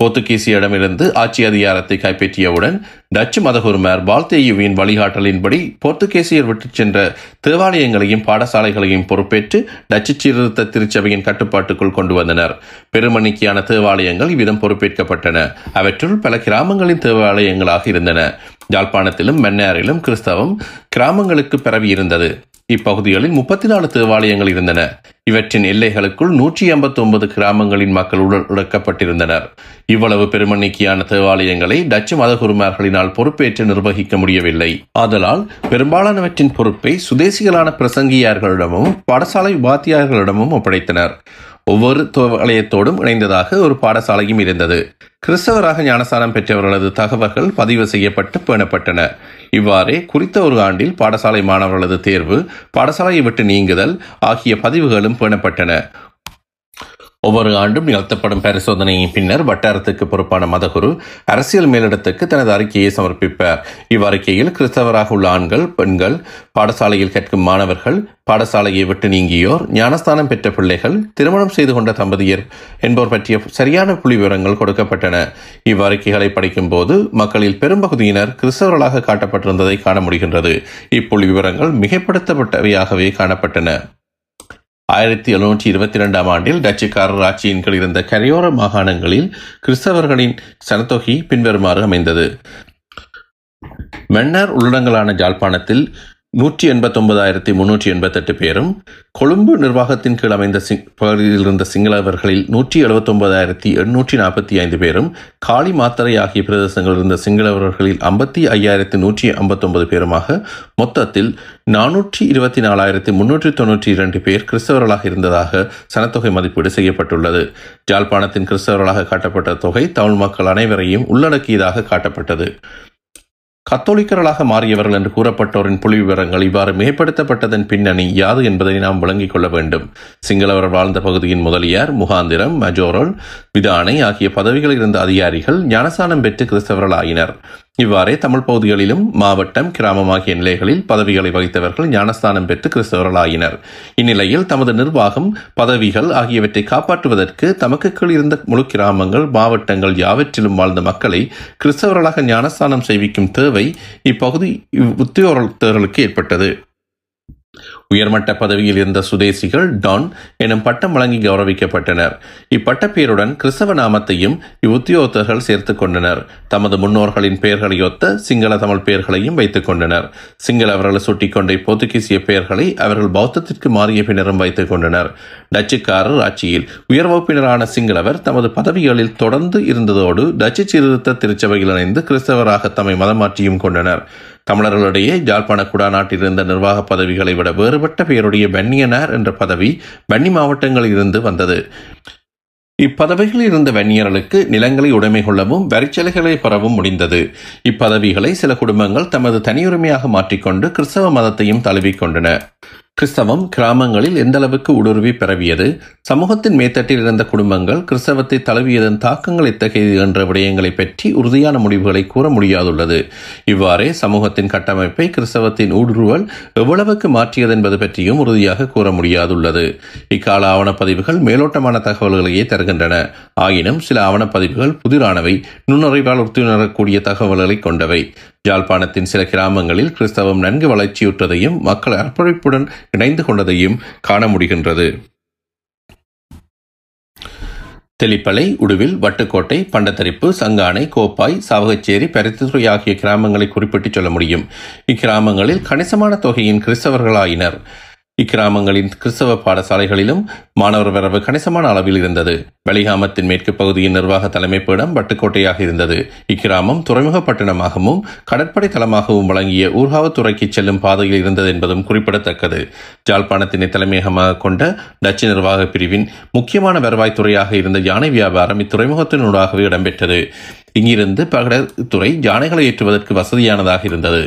போர்த்துகீசியிடமிருந்து ஆட்சி அதிகாரத்தை கைப்பற்றியவுடன் டச்சு மதகுருமார் பால்தேயுவின் வழிகாட்டலின்படி போர்த்துகீசியர் விட்டுச் சென்ற தேவாலயங்களையும் பாடசாலைகளையும் பொறுப்பேற்று டச்சு சீர்திருத்த திருச்சபையின் கட்டுப்பாட்டுக்குள் கொண்டு வந்தனர். பெருமணிக்கையான தேவாலயங்கள் இவ்விதம் பொறுப்பேற்கப்பட்டன. அவற்றுள் பல கிராமங்களின் தேவாலயங்களாக இருந்தன. யாழ்ப்பாணத்திலும் மன்னாரிலும் கிறிஸ்தவம் கிராமங்களுக்கு பரவியிருந்தது. இப்பகுதிகளில் முப்பத்தி நாலு தேவாலயங்கள் இருந்தன. இவற்றின் எல்லைகளுக்குள் நூற்றி ஐம்பத்தி ஒன்பது கிராமங்களின் மக்கள் உள்ளடக்கப்பட்டிருந்தனர். இவ்வளவு பெருமண்ணிக்கையான தேவாலயங்களை டச்சு மதகுருமார்களினால் பொறுப்பேற்று நிர்வகிக்க முடியவில்லை. ஆதலால் பெரும்பாலானவற்றின் பொறுப்பை சுதேசிகளான பிரசங்கியார்களிடமும் பாடசாலை வாத்தியார்களிடமும் ஒப்படைத்தனர். ஒவ்வொரு தேவாலயத்தோடும் இணைந்ததாக ஒரு பாடசாலையும் இருந்தது. கிறிஸ்தவராக ஞானஸ்தானம் பெற்றவர்களது தகவல்கள் பதிவு செய்யப்பட்டு பேணப்பட்டன. இவ்வாறே குறித்த ஒரு ஆண்டில் பாடசாலை மாணவர்களது தேர்வு, பாடசாலையை விட்டு நீங்குதல் ஆகிய பதிவுகளும் பேணப்பட்டன. ஒவ்வொரு ஆண்டும் நிகழ்த்தப்படும் பரிசோதனையின் பின்னர் வட்டாரத்துக்கு பொறுப்பான மதகுரு அரசியல் மேலிடத்துக்கு தனது அறிக்கையை சமர்ப்பிப்பார். இவ்வறிக்கையில் கிறிஸ்தவராக உள்ள ஆண்கள், பெண்கள், பாடசாலையில் கற்கும் மாணவர்கள், பாடசாலையை விட்டு நீங்கியோர், ஞானஸ்தானம் பெற்ற பிள்ளைகள், திருமணம் செய்து கொண்ட தம்பதியர் என்போர் பற்றிய சரியான புள்ளி விவரங்கள் கொடுக்கப்பட்டன. இவ்வறிக்கைகளை படிக்கும் போது மக்களில் பெரும்பகுதியினர் கிறிஸ்தவர்களாக காட்டப்பட்டிருந்ததை காண முடிகின்றது. இப்புள்ளி விவரங்கள் மிகைப்படுத்தப்பட்டவையாகவே காணப்பட்டன. ஆயிரத்தி எழுநூற்றி இருபத்தி இரண்டாம் ஆண்டில் டச்சுக்காரர் ஆட்சியின் கீழ் இருந்த கரையோர மாகாணங்களில் கிறிஸ்தவர்களின் சனத்தொகை பின்வருமாறு அமைந்தது. மன்னார் உள்ளடங்கலான ஜாழ்ப்பாணத்தில் நூற்றி எண்பத்தி ஒன்பதாயிரத்தி முன்னூற்றி எண்பத்தெட்டு பேரும், கொழும்பு நிர்வாகத்தின் கீழ் அமைந்த பகுதியில் இருந்த சிங்களவர்களில் நூற்றி எழுபத்தி ஒன்பதாயிரத்தி எண்ணூற்றி நாற்பத்தி ஐந்து பேரும், காளி மாத்தரை ஆகிய பிரதேசங்களில் இருந்த சிங்களவர்களில் ஐம்பத்தி ஐயாயிரத்தி நூற்றி ஐம்பத்தி ஒன்பது பேருமாக மொத்தத்தில் நானூற்றி இருபத்தி நாலாயிரத்தி முன்னூற்றி தொன்னூற்றி இரண்டு பேர் கிறிஸ்தவர்களாக இருந்ததாக சனத்தொகை மதிப்பீடு செய்யப்பட்டுள்ளது. ஜாழ்ப்பாணத்தின் கிறிஸ்தவர்களாக காட்டப்பட்ட தொகை தமிழ் மக்கள் அனைவரையும் உள்ளடக்கியதாக காட்டப்பட்டது. கத்தோலிக்கர்களாக மாறியவர்கள் என்று கூறப்பட்டோரின் புள்ளி விவரங்கள் இவ்வாறு மேம்படுத்தப்பட்டதன் பின்னணி யாது என்பதை நாம் விளங்கிக் கொள்ள வேண்டும். சிங்களவர் வாழ்ந்த பகுதியின் முதலியார், முகாந்திரம், மஜோரல், விதானை ஆகிய பதவிகளில் இருந்த அதிகாரிகள் ஞானஸ்தானம் பெற்று கிறிஸ்தவர்கள் ஆயினர். இவ்வாறே தமிழ் பகுதிகளிலும் மாவட்டம், கிராமம் ஆகிய நிலைகளில் பதவிகளை வகித்தவர்கள் ஞானஸ்தானம் பெற்று கிறிஸ்தவர்கள் ஆயினர். இந்நிலையில் தமது நிர்வாகம், பதவிகள் ஆகியவற்றை காப்பாற்றுவதற்கு தமக்கு கீழ் இருந்த முழு கிராமங்கள், மாவட்டங்கள் யாவற்றிலும் வாழ்ந்த மக்களை கிறிஸ்தவர்களாக ஞானஸ்தானம் செய்விக்கும் தேவை இப்பகுதி உத்தியோகர்களுக்கு ஏற்பட்டது. உயர்மட்ட பதவியில் இருந்த சுதேசிகள் டான் எனும் பட்டம் வழங்கி கௌரவிக்கப்பட்டனர். இப்பட்ட பெயருடன் கிறிஸ்தவ நாமத்தையும் இவ்வுத்தியோகத்தர்கள் சேர்த்துக் கொண்டனர். தமது முன்னோர்களின் பெயர்களையொத்த சிங்கள தமிழ் பெயர்களையும் வைத்துக் கொண்டனர். சிங்களவர்கள் சுட்டிக்கொண்ட போர்த்துகீசிய பெயர்களை அவர்கள் பௌத்தத்திற்கு மாறிய பின்னரும் வைத்துக் கொண்டனர். டச்சுக்காரர் ஆட்சியில் உயர் வகுப்பினரான சிங்களவர் தமது பதவிகளில் தொடர்ந்து இருந்ததோடு டச்சு சீர்திருத்த திருச்சபையில் இணைந்து கிறிஸ்தவராக தம்மை மதமாற்றியும் கொண்டனர். தமிழர்களிடையே ஜாழ்ப்பாண குடாநாட்டில் இருந்த நிர்வாக பதவிகளை விட வேறுபட்ட பெயருடைய வன்னியனார் என்ற பதவி வன்னி மாவட்டங்களில் இருந்து வந்தது. இப்பதவிகளில் இருந்த வன்னியர்களுக்கு நிலங்களை உடைமை கொள்ளவும் வரிச்சலுகைகளை பெறவும் முடிந்தது. இப்பதவிகளை சில குடும்பங்கள் தமது தனியுரிமையாக மாற்றிக்கொண்டு கிறிஸ்தவ மதத்தையும் தழுவிக்கொண்டன. கிறிஸ்தவம் கிராமங்களில் எந்தளவுக்கு ஊடுருவி பரவியது, சமூகத்தின் மேத்தட்டில் இருந்த குடும்பங்கள் கிறிஸ்தவத்தை தழுவியதன் தாக்கங்கள் எத்தகையது என்ற விடயங்களை பற்றி உறுதியான முடிவுகளை கூற முடியாதுள்ளது. இவ்வாறே சமூகத்தின் கட்டமைப்பை கிறிஸ்தவத்தின் ஊடுருவல் எவ்வளவுக்கு மாற்றியது என்பது பற்றியும் உறுதியாக கூற முடியாதுள்ளது. இக்கால ஆவணப்பதிவுகள் மேலோட்டமான தகவல்களையே தருகின்றன. ஆயினும் சில ஆவணப்பதிவுகள் புதிரானவை, நுண்ணறிவால் உறுதியுணரக்கூடிய தகவல்களை கொண்டவை. ஜாழ்ப்பாணத்தின் சில கிராமங்களில் கிறிஸ்தவம் நன்கு வளர்ச்சியுற்றதையும் மக்கள் அர்ப்பணிப்புடன் இணைந்து கொண்டதையும் காண முடிகின்றது. தெளிப்பளை, உடுவில், வட்டுக்கோட்டை, பண்டத்தரிப்பு, சங்கானை, கோப்பாய், சாவகச்சேரி, பருத்தித்துறை ஆகிய கிராமங்களை குறிப்பிட்டு சொல்ல முடியும். இக்கிராமங்களில் கணிசமான தொகையின் கிறிஸ்தவர்களாயினர். இக்கிராமங்களின் கிறிஸ்தவ பாடசாலைகளிலும் மாணவர் வரவு கணிசமான அளவில் இருந்தது. வலிகாமத்தின் மேற்கு பகுதியின் நிர்வாக தலைமைப்பிடம் வட்டுக்கோட்டையாக இருந்தது. இக்கிராமம் துறைமுக பட்டணமாகவும் கடற்படை தளமாகவும் வழங்கிய ஊர்காவத்துறைக்கு செல்லும் பாதையில் இருந்தது என்பதும் குறிப்பிடத்தக்கது. ஜாழ்ப்பாணத்தினை தலைமையகமாக கொண்ட டச்சு நிர்வாக பிரிவின் முக்கியமான வருவாய்த்துறையாக இருந்த யானை வியாபாரம் இத்துறைமுகத்தினூடாகவே இடம்பெற்றது. இங்கிருந்து பகடத்துறை யானைகளை ஏற்றுவதற்கு வசதியானதாக இருந்தது.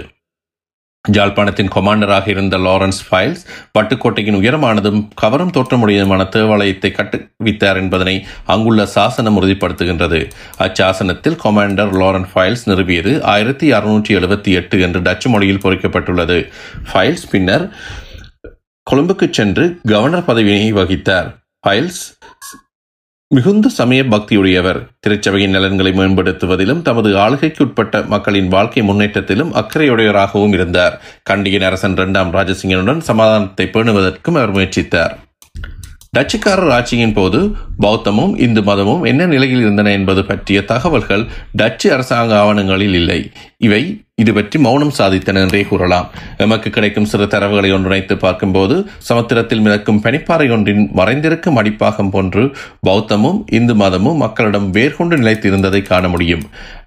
ஜாழ்ப்பாணத்தின் கொமாண்டராக இருந்த லாரன்ஸ் ஃபைல்ஸ் பட்டுக்கோட்டையின் உயரமானதும் கவரும் தோற்றமுடையதுமான தேவாலயத்தை கட்டுவித்தார் என்பதனை அங்குள்ள சாசனம் உறுதிப்படுத்துகின்றது. அச்சாசனத்தில் கொமாண்டர் லாரன்ஸ் ஃபைல்ஸ் நிறுவியது ஆயிரத்தி அறுநூற்றி எழுபத்தி எட்டு என்று டச்சு மொழியில் பொறிக்கப்பட்டுள்ளது. ஃபைல்ஸ் பின்னர் கொழும்புக்கு சென்று கவர்னர் பதவியை வகித்தார். ஃபைல்ஸ் மிகுந்த சமய பக்தியுடையவர். திருச்சபையின் நலன்களை மேம்படுத்துவதிலும் தமது ஆளுகைக்குட்பட்ட மக்களின் வாழ்க்கை முன்னேற்றத்திலும் அக்கறையுடையவராகவும் இருந்தார். கண்டியின் அரசன் இரண்டாம் ராஜசிங்கனுடன் சமாதானத்தை பேணுவதற்கும் அவர் முயற்சித்தார். டச்சுக்காரர் ஆட்சியின் போது பௌத்தமும் இந்து மதமும் என்ன நிலையில் இருந்தன என்பது பற்றிய தகவல்கள் டச்சு அரசாங்க ஆவணங்களில் இல்லை. இவை இது பற்றி மௌனம் சாதித்தன என்றே கூறலாம். எமக்கு கிடைக்கும் சிறு தரவுகளை ஒன்றிணைத்து பார்க்கும்போது சமுத்திரத்தில் மிதக்கும் பனிப்பாறை ஒன்றின் மறைந்திருக்கும் அடிப்பாகம் போன்று பௌத்தமும் இந்து மதமும் மக்களிடம் வேர்கொண்டு நிலைத்திருந்ததை காண முடியும்.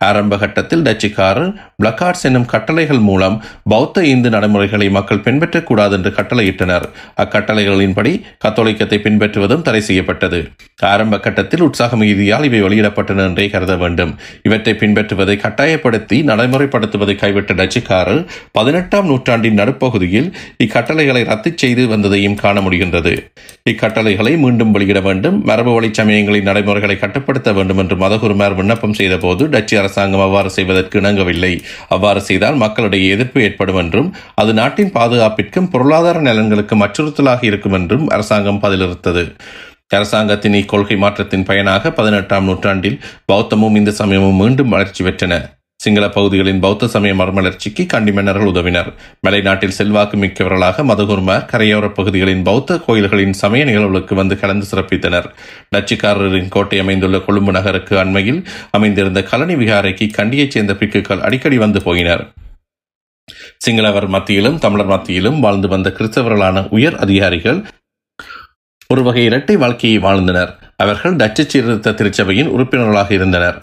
ஆரம்ப கட்டத்தில் டச்சுக்காரர் பிளக்கார்ட்ஸ் என்னும் கட்டளைகள் மூலம் பௌத்த இந்து நடைமுறைகளை மக்கள் பின்பற்றக்கூடாது என்று கட்டளையிட்டனர். அக்கட்டளைகளின்படி கத்தோலிக்கத்தை பின்பற்றுவதும் தடை செய்யப்பட்டது. ஆரம்ப கட்டத்தில் உற்சாக மிகுதியால் இவை வெளியிடப்பட்டன என்றே கருத வேண்டும். இவற்றை பின்பற்றுவதை கட்டாயப்படுத்தி நடைமுறைப்படுத்துவதை கைவிட்ட டச்சுக்காரர் பதினெட்டாம் நூற்றாண்டின் நடுப்பகுதியில் இக்கட்டளைகளை ரத்து செய்து வந்ததையும் காண முடிகின்றது. இக்கட்டளைகளை மீண்டும் வெளியிட வேண்டும், மரபு வழி சமயங்களின் நடைமுறைகளை கட்டுப்படுத்த வேண்டும் என்று மதகுருமார் விண்ணப்பம் செய்த போது டச்சு அரசாங்கம் அவ்வாறு செய்வதற்கு இணங்கவில்லை. அவ்வாறு செய்தால் மக்களிடையே எதிர்ப்பு ஏற்படும் என்றும் அது நாட்டின் பாதுகாப்பிற்கும் பொருளாதார நலன்களுக்கும் அச்சுறுத்தலாக இருக்கும் என்றும் அரசாங்கம் பதிலளித்தது. அரசாங்கத்தின் இக்கொள்கை மாற்றத்தின் பயனாக பதினெட்டாம் நூற்றாண்டில் பௌத்தமும் இந்து சமயமும் மீண்டும் வளர்ச்சி பெற்றன. சிங்கள பகுதிகளின் பௌத்த சமய மறுமலர்ச்சிக்கு கண்டி மன்னர்கள் உதவினர். மலைநாட்டில் செல்வாக்கு மிக்கவர்களாக மதகுருமார் கரையோர பகுதிகளின் பௌத்த கோயில்களின் சமய நிகழ்வுகளுக்கு வந்து கலந்து சிறப்பித்தனர். டச்சுக்காரரின் கோட்டை அமைந்துள்ள கொழும்பு நகருக்கு அண்மையில் அமைந்திருந்த கலனி விகாரைக்கு கண்டியைச் சேர்ந்த பிக்குகள் அடிக்கடி வந்து போயினர். சிங்களவர் மத்தியிலும் தமிழர் மத்தியிலும் வாழ்ந்து வந்த கிறிஸ்தவர்களான உயர் அதிகாரிகள் ஒரு வகை இரட்டை வாழ்க்கையை வாழ்ந்தனர். அவர்கள் டச்சு சீர்திருத்த திருச்சபையின் உறுப்பினர்களாக இருந்தனர்.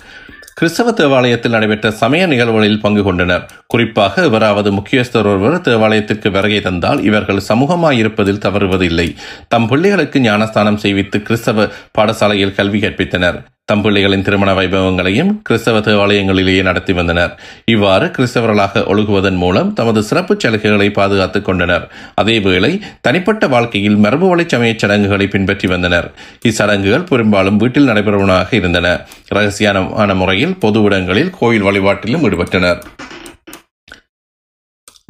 கிறிஸ்தவ தேவாலயத்தில் நடைபெற்ற சமய நிகழ்வுகளில் பங்கு கொண்டனர். குறிப்பாக இவராவது முக்கியஸ்தர் ஒருவர் தேவாலயத்திற்கு வருகை தந்தால் இவர்கள் சமூகமாயிருப்பதில் தவறுவதில்லை. தம் பிள்ளைகளுக்கு ஞானஸ்தானம் செய்வித்து கிறிஸ்தவ பாடசாலையில் கல்வி கற்பித்தனர். தம் பிள்ளைகளின் திருமண வைபவங்களையும் கிறிஸ்தவ தேவாலயங்களிலேயே நடத்தி வந்தனர். இவ்வாறு கிறிஸ்தவர்களாக ஒழுகுவதன் மூலம் தமது சிறப்பு சலுகைகளை பாதுகாத்துக் கொண்டனர். அதேவேளை தனிப்பட்ட வாழ்க்கையில் மரபு வழி சமய சடங்குகளை பின்பற்றி வந்தனர். இச்சடங்குகள் பெரும்பாலும் வீட்டில் நடைபெறுவனாக இருந்தன. இரகசியமான முறையில் பொது இடங்களில் கோயில் வழிபாட்டிலும் ஈடுபட்டனர்.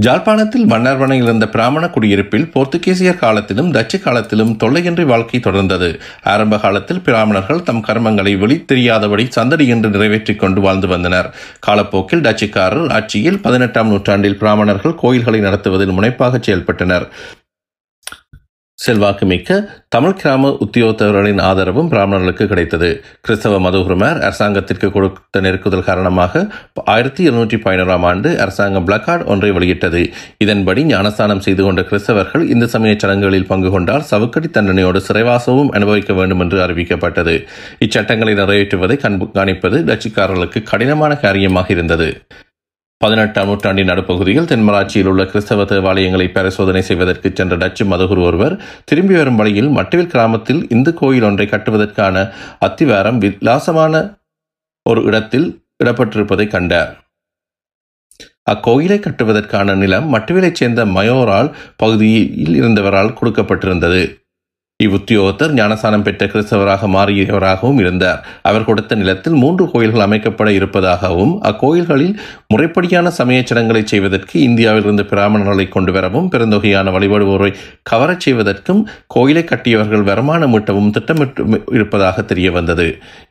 ஜாழ்ப்பாணத்தில் மன்னார்வனையில் இருந்த பிராமண குடியிருப்பில் போர்த்துகீசியர் காலத்திலும் டச்சு காலத்திலும் தொல்லையின்றி வாழ்க்கை தொடர்ந்தது. ஆரம்ப காலத்தில் பிராமணர்கள் தம் கர்மங்களை வெளி தெரியாதபடி சந்தடி என்று நிறைவேற்றிக் கொண்டு வாழ்ந்து வந்தனர். காலப்போக்கில் டச்சுக்காரர் ஆட்சியில் பதினெட்டாம் நூற்றாண்டில் பிராமணர்கள் கோயில்களை நடத்துவதில் முனைப்பாக செயல்பட்டனர். செல்வாக்குமிக்க தமிழ் கிராம உத்தியோகத்தவர்களின் ஆதரவும் பிராமணர்களுக்கு கிடைத்தது. கிறிஸ்தவ மதகுருமார் அரசாங்கத்திற்கு கொடுத்த நெருக்குதல் காரணமாக ஆயிரத்தி இருநூற்றி பதினோராம் ஆண்டு அரசாங்கம் பிளக்கார்டு ஒன்றை வெளியிட்டது. இதன்படி ஞானஸ்தானம் செய்து கொண்ட கிறிஸ்தவர்கள் இந்த சமய சடங்குகளில் பங்கு கொண்டால் சவுக்கடி தண்டனையோடு சிறைவாசமும் அனுபவிக்க வேண்டும் என்று அறிவிக்கப்பட்டது. இச்சட்டங்களை நிறைவேற்றுவதை கண்காணிப்பது டச்சுக்காரர்களுக்கு கடினமான காரியமாக இருந்தது. பதினெட்டாம் நூற்றாண்டின் நடுப்பகுதியில் தென்மராட்சியில் உள்ள கிறிஸ்தவ தேவாலயங்களை பரிசோதனை செய்வதற்கு சென்ற டச்சு மதகுரு ஒருவர் திரும்பி வரும் வழியில் மட்டவில் கிராமத்தில் இந்து கோயில் ஒன்றை கட்டுவதற்கான அத்திவாரம் விலாசமான ஒரு இடத்தில் இடப்பட்டிருப்பதை கண்டார். அக்கோயிலை கட்டுவதற்கான நிலம் மட்டவிலைச் சேர்ந்த மயோரால் பகுதியில் இருந்தவரால் கொடுக்கப்பட்டிருந்தது. இவ்வுத்தியோகத்தர் ஞானஸ்தானம் பெற்ற கிறிஸ்தவராக மாறியவராகவும் இருந்தார். அவர் கொடுத்த நிலத்தில் மூன்று கோயில்கள் அமைக்கப்பட இருப்பதாகவும் அக்கோயில்களில் முறைப்படியான சமய சடங்குகளை செய்வதற்கு இந்தியாவிலிருந்து பிராமணர்களை கொண்டு வரவும் பெருந்தொகையான வழிபடுவோரை கவரச் செய்வதற்கும் கோயிலை கட்டியவர்கள் வருமானம் ஈட்டவும் திட்டமிட்டு இருப்பதாக தெரிய வந்தது.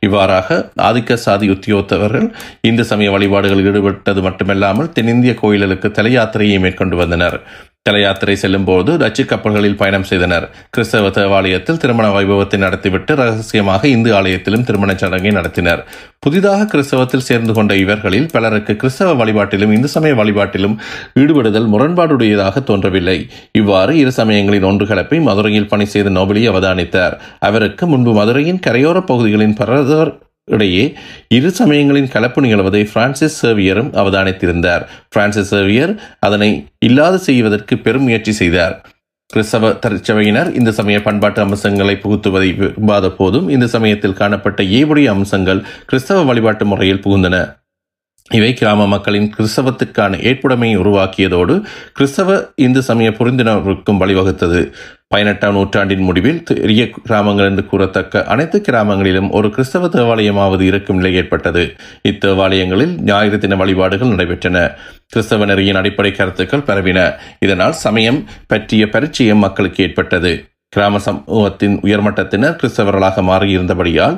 இவ்வாறாக ஆதிக்க சாதி உத்தியோகத்தவர்கள் இந்து சமய வழிபாடுகளில் ஈடுபட்டது மட்டுமல்லாமல் தென்னிந்திய கோயில்களுக்கு தலையாத்திரையை மேற்கொண்டு வந்தனர். தலையாத்திரை செல்லும் போது டச்சு கப்பல்களில் பயணம் செய்தனர். கிறிஸ்தவ தேவாலயத்தில் திருமண வைபவத்தை நடத்திவிட்டு ரகசியமாக இந்து ஆலயத்திலும் திருமண சடங்கை நடத்தினர். புதிதாக கிறிஸ்தவத்தில் சேர்ந்து கொண்ட இவர்களில் பலருக்கு கிறிஸ்தவ வழிபாட்டிலும் இந்து சமய வழிபாட்டிலும் ஈடுபடுதல் முரண்பாடுடையதாக தோன்றவில்லை. இவ்வாறு இரு சமயங்களின் ஒன்று கலப்பை மதுரையில் பணி செய்த நோபலி அவதானித்தார். அவருக்கு முன்பு மதுரையின் கரையோர பகுதிகளின் பரதர் இடையே இரு சமயங்களின் கலப்பு நிகழ்வதை பிரான்சிஸ் சேவியரும் அவதானித்திருந்தார். பிரான்சிஸ் சேவியர் அதனை இல்லாது செய்வதற்கு பெரும் முயற்சி செய்தார். கிறிஸ்தவ திருச்சபையினர் இந்த சமய பண்பாட்டு அம்சங்களை புகுத்துவதை விரும்பாத போதும் இந்த சமயத்தில் காணப்பட்ட ஏவுடைய அம்சங்கள் கிறிஸ்தவ வழிபாட்டு முறையில் புகுந்தன. இவை கிராம மக்களின் கிறிஸ்தவத்திற்கான ஏற்புடைமையை உருவாக்கியதோடு கிறிஸ்தவ இந்து சமய புரிந்துணர்வுக்கும் வழிவகுத்தது. பதினெட்டாம் நூற்றாண்டின் முடிவில் பெரிய கிராமங்கள் என்று கூறத்தக்க அனைத்து கிராமங்களிலும் ஒரு கிறிஸ்தவ தேவாலயமாவது இருக்கும் நிலை ஏற்பட்டது. இத்தேவாலயங்களில் ஞாயிறு தின வழிபாடுகள் நடைபெற்றன. கிறிஸ்தவ நெறியின் அடிப்படை கருத்துக்கள் பரவின. இதனால் சமயம் பற்றிய பரிச்சயம் மக்களுக்கு ஏற்பட்டது. கிராம சமூகத்தின் உயர்மட்டத்தினர் கிறிஸ்தவர்களாக மாறியிருந்தபடியால்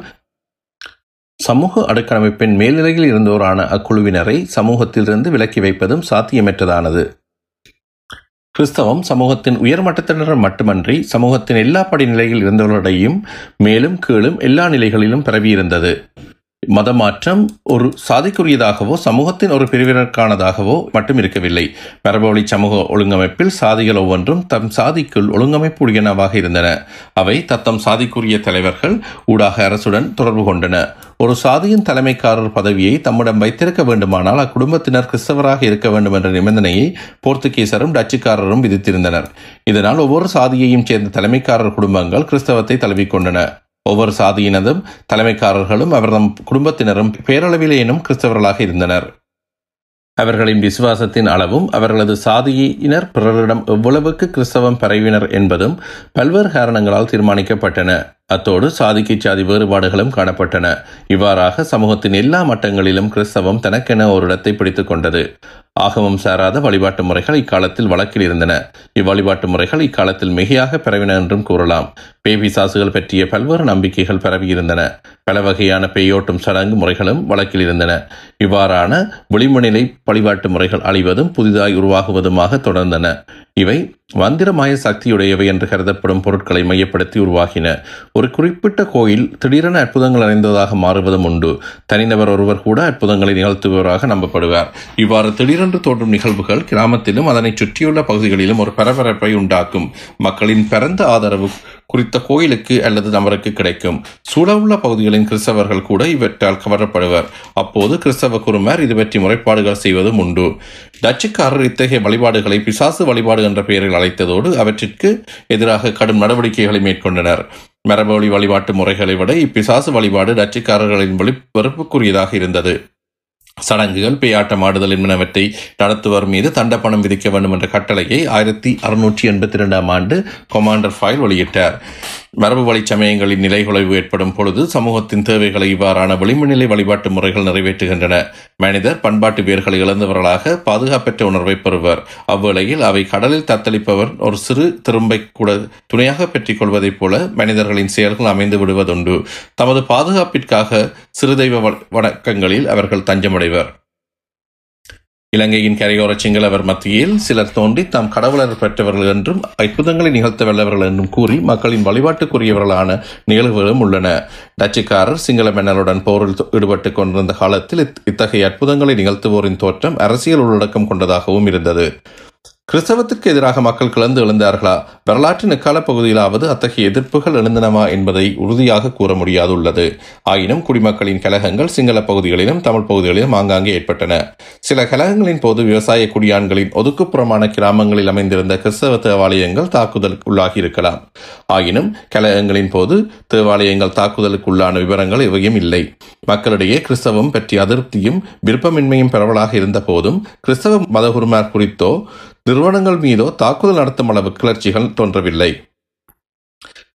சமூக அடுக்கமைப்பின் மேல்நிலையில் இருந்தோரான அக்குழுவினரை சமூகத்திலிருந்து விலக்கி வைப்பதும் சாத்தியமற்றதானது. கிறிஸ்தவம் சமூகத்தின் உயர்மட்டத்தினர் மட்டுமன்றி சமூகத்தின் எல்லா படிநிலையில் இருந்தவர்களிடையும் மேலும் கீழும் எல்லா நிலைகளிலும் பரவியிருந்தது. மதமாற்றம் ஒரு சாதிக்குரியதாகவோ சமூகத்தின் ஒரு பிரிவினருக்கானதாகவோ மட்டும் இருக்கவில்லை. மரபவழி சமூக ஒழுங்கமைப்பில் சாதிகள் ஒவ்வொன்றும் தம் சாதிக்குள் ஒழுங்கமைப்பு உடையனவாக இருந்தன. அவை தத்தம் சாதிக்குரிய தலைவர்கள் ஊடாக அரசுடன் தொடர்பு கொண்டன. ஒரு சாதியின் தலைமைக்காரர் பதவியை தம்மிடம் வைத்திருக்க வேண்டுமானால் அக்குடும்பத்தினர் கிறிஸ்தவராக இருக்க வேண்டும் என்ற நிபந்தனையை போர்த்துகீசரும் டச்சுக்காரரும் விதித்திருந்தனர். இதனால் ஒவ்வொரு சாதியையும் சேர்ந்த தலைமைக்காரர் குடும்பங்கள் கிறிஸ்தவத்தை தழுவிக்கொண்டன. ஒவ்வொரு சாதியினதும் தலைமைக்காரர்களும் அவர்தம் குடும்பத்தினரும் பேரளவிலேனும் கிறிஸ்தவர்களாக இருந்தனர். அவர்களின் விசுவாசத்தின் அளவும் அவர்களது சாதியினர் பிறரிடம் எவ்வளவுக்கு கிறிஸ்தவம் பரவினர் என்பதும் பல்வேறு காரணங்களால் தீர்மானிக்கப்பட்டன. அத்தோடு சாதிக்கு சாதி வேறுபாடுகளும் காணப்பட்டன. இவ்வாறாக சமூகத்தின் எல்லா மட்டங்களிலும் கிறிஸ்தவம் தனக்கென ஒரு இடத்தை பிடித்துக் கொண்டது. ஆகமம் சாராத வழிபாட்டு முறைகள் இக்காலத்தில் வழக்கில் இருந்தன. இவ்வழிபாட்டு முறைகள் இக்காலத்தில் மிகையாக பரவின என்றும் கூறலாம். பேய் பிசாசுகள் பற்றிய பல்வேறு நம்பிக்கைகள் பரவியிருந்தன. பல வகையான பேயோட்டும் சடங்கு முறைகளும் வழக்கில் இருந்தன. இவ்வாறான விளிம்புநிலை வழிபாட்டு முறைகள் அழிவதும் புதிதாய் உருவாகுவதுமாக தொடர்ந்தன. இவை மந்திரமாய சக்தியுடையவை என்று கருதப்படும் பொருட்களை மையப்படுத்தி உருவாகின. ஒரு குறிப்பிட்ட கோயில் திடீரென அற்புதங்கள் நிறைந்ததாக மாறுவதும் உண்டு. தனிநபர் ஒருவர் கூட அற்புதங்களை நிகழ்த்துபவராக நம்பப்படுவார். இவ்வாறு திடீரென்று தோன்றும் நிகழ்வுகள் கிராமத்திலும் அதனை சுற்றியுள்ள பகுதிகளிலும் ஒரு பரபரப்பை உண்டாக்கும். மக்களின் பரந்த ஆதரவு குறித்த கோயிலுக்கு அல்லது நபருக்கு கிடைக்கும். சூழவுள்ள பகுதிகளின் கிறிஸ்தவர்கள் கூட இவற்றால் கவரப்படுவர். அப்போது கிறிஸ்தவ குருமார் இது பற்றி முறைப்பாடுகள் செய்வதும் உண்டு. டச்சுக்காரர் இத்தகைய வழிபாடுகளை பிசாசு வழிபாடு என்ற பெயரில் அழைத்ததோடு அவற்றிற்கு எதிராக கடும் நடவடிக்கைகளை மேற்கொண்டனர். மரபொழி வழிபாட்டு முறைகளை விட இப்பிசாசு வழிபாடு டச்சுக்காரர்களின் வழி வெறுப்புக்குரியதாக இருந்தது. சடங்குகள் பேயாட்டம் ஆடுதல் என்பனவற்றை நடத்துவர் மீது தண்டப்பணம் விதிக்க வேண்டும் என்ற கட்டளையை ஆயிரத்தி அறுநூற்றி எண்பத்தி இரண்டாம் ஆண்டு கொமாண்டர் ஃபைல் வெளியிட்டார். மரபு வழி சமயங்களின் நிலைகுலைவு ஏற்படும் பொழுது சமூகத்தின் தேவைகளை இவ்வாறான விளிம்பு நிலை வழிபாட்டு முறைகள் நிறைவேற்றுகின்றன. மனிதர் பண்பாட்டு வேர்களை இழந்தவர்களாக பாதுகாப்பற்ற உணர்வை பெறுவர். அவ்வேளையில் அவை கடலில் தத்தளிப்பவர் ஒரு சிறு திரும்பை கூட துணையாக பெற்றிக் கொள்வதைப் போல மனிதர்களின் செயல்கள் அமைந்து விடுவதுண்டு. தமது பாதுகாப்பிற்காக சிறு தெய்வ வணக்கங்களில் அவர்கள் தஞ்சமடைவர். இலங்கையின் கரையோர சிங்களவர் மத்தியில் சிலர் தோன்றி தாம் கடவுளர் பெற்றவர்கள் என்றும் அற்புதங்களை நிகழ்த்த வல்லவர்கள் என்றும் கூறி மக்களின் வழிபாட்டுக்குரியவர்களான நிகழ்வுகளும் உள்ளன. டச்சுக்காரர் சிங்கள மன்னருடன் போரில் ஈடுபட்டு கொண்டிருந்த காலத்தில் இத்தகைய அற்புதங்களை நிகழ்த்துவோரின் தோற்றம் அரசியல் உள்ளடக்கம் கொண்டதாகவும் இருந்தது. கிறிஸ்தவத்திற்கு எதிராக மக்கள் கிளந்து எழுந்தார்களா? வரலாற்றின் இக்கால பகுதியிலாவது அத்தகைய எதிர்ப்புகள் எழுந்தனவா என்பதை உறுதியாக கூற முடியாதுள்ளது. ஆயினும் குடிமக்களின் கலகங்கள் சிங்கள பகுதிகளிலும் தமிழ் பகுதிகளிலும் ஆங்காங்கே ஏற்பட்டன. சில கலகங்களின் போது விவசாய குடியான்களின் ஒதுக்குப்புறமான கிராமங்களில் அமைந்திருந்த கிறிஸ்தவ தேவாலயங்கள் தாக்குதலுக்கு உள்ளாகி இருக்கலாம். ஆயினும் கலகங்களின் போது தேவாலயங்கள் தாக்குதலுக்கு உள்ளான விவரங்கள் எவையும் இல்லை. மக்களிடையே கிறிஸ்தவம் பற்றிய அதிருப்தியும் விருப்பமின்மையும் பரவலாக இருந்த போதும் கிறிஸ்தவ மதகுருமார் குறித்தோ நிறுவனங்கள் மீதோ தாக்குதல் நடத்தும் அளவு கிளர்ச்சிகள் தோன்றவில்லை.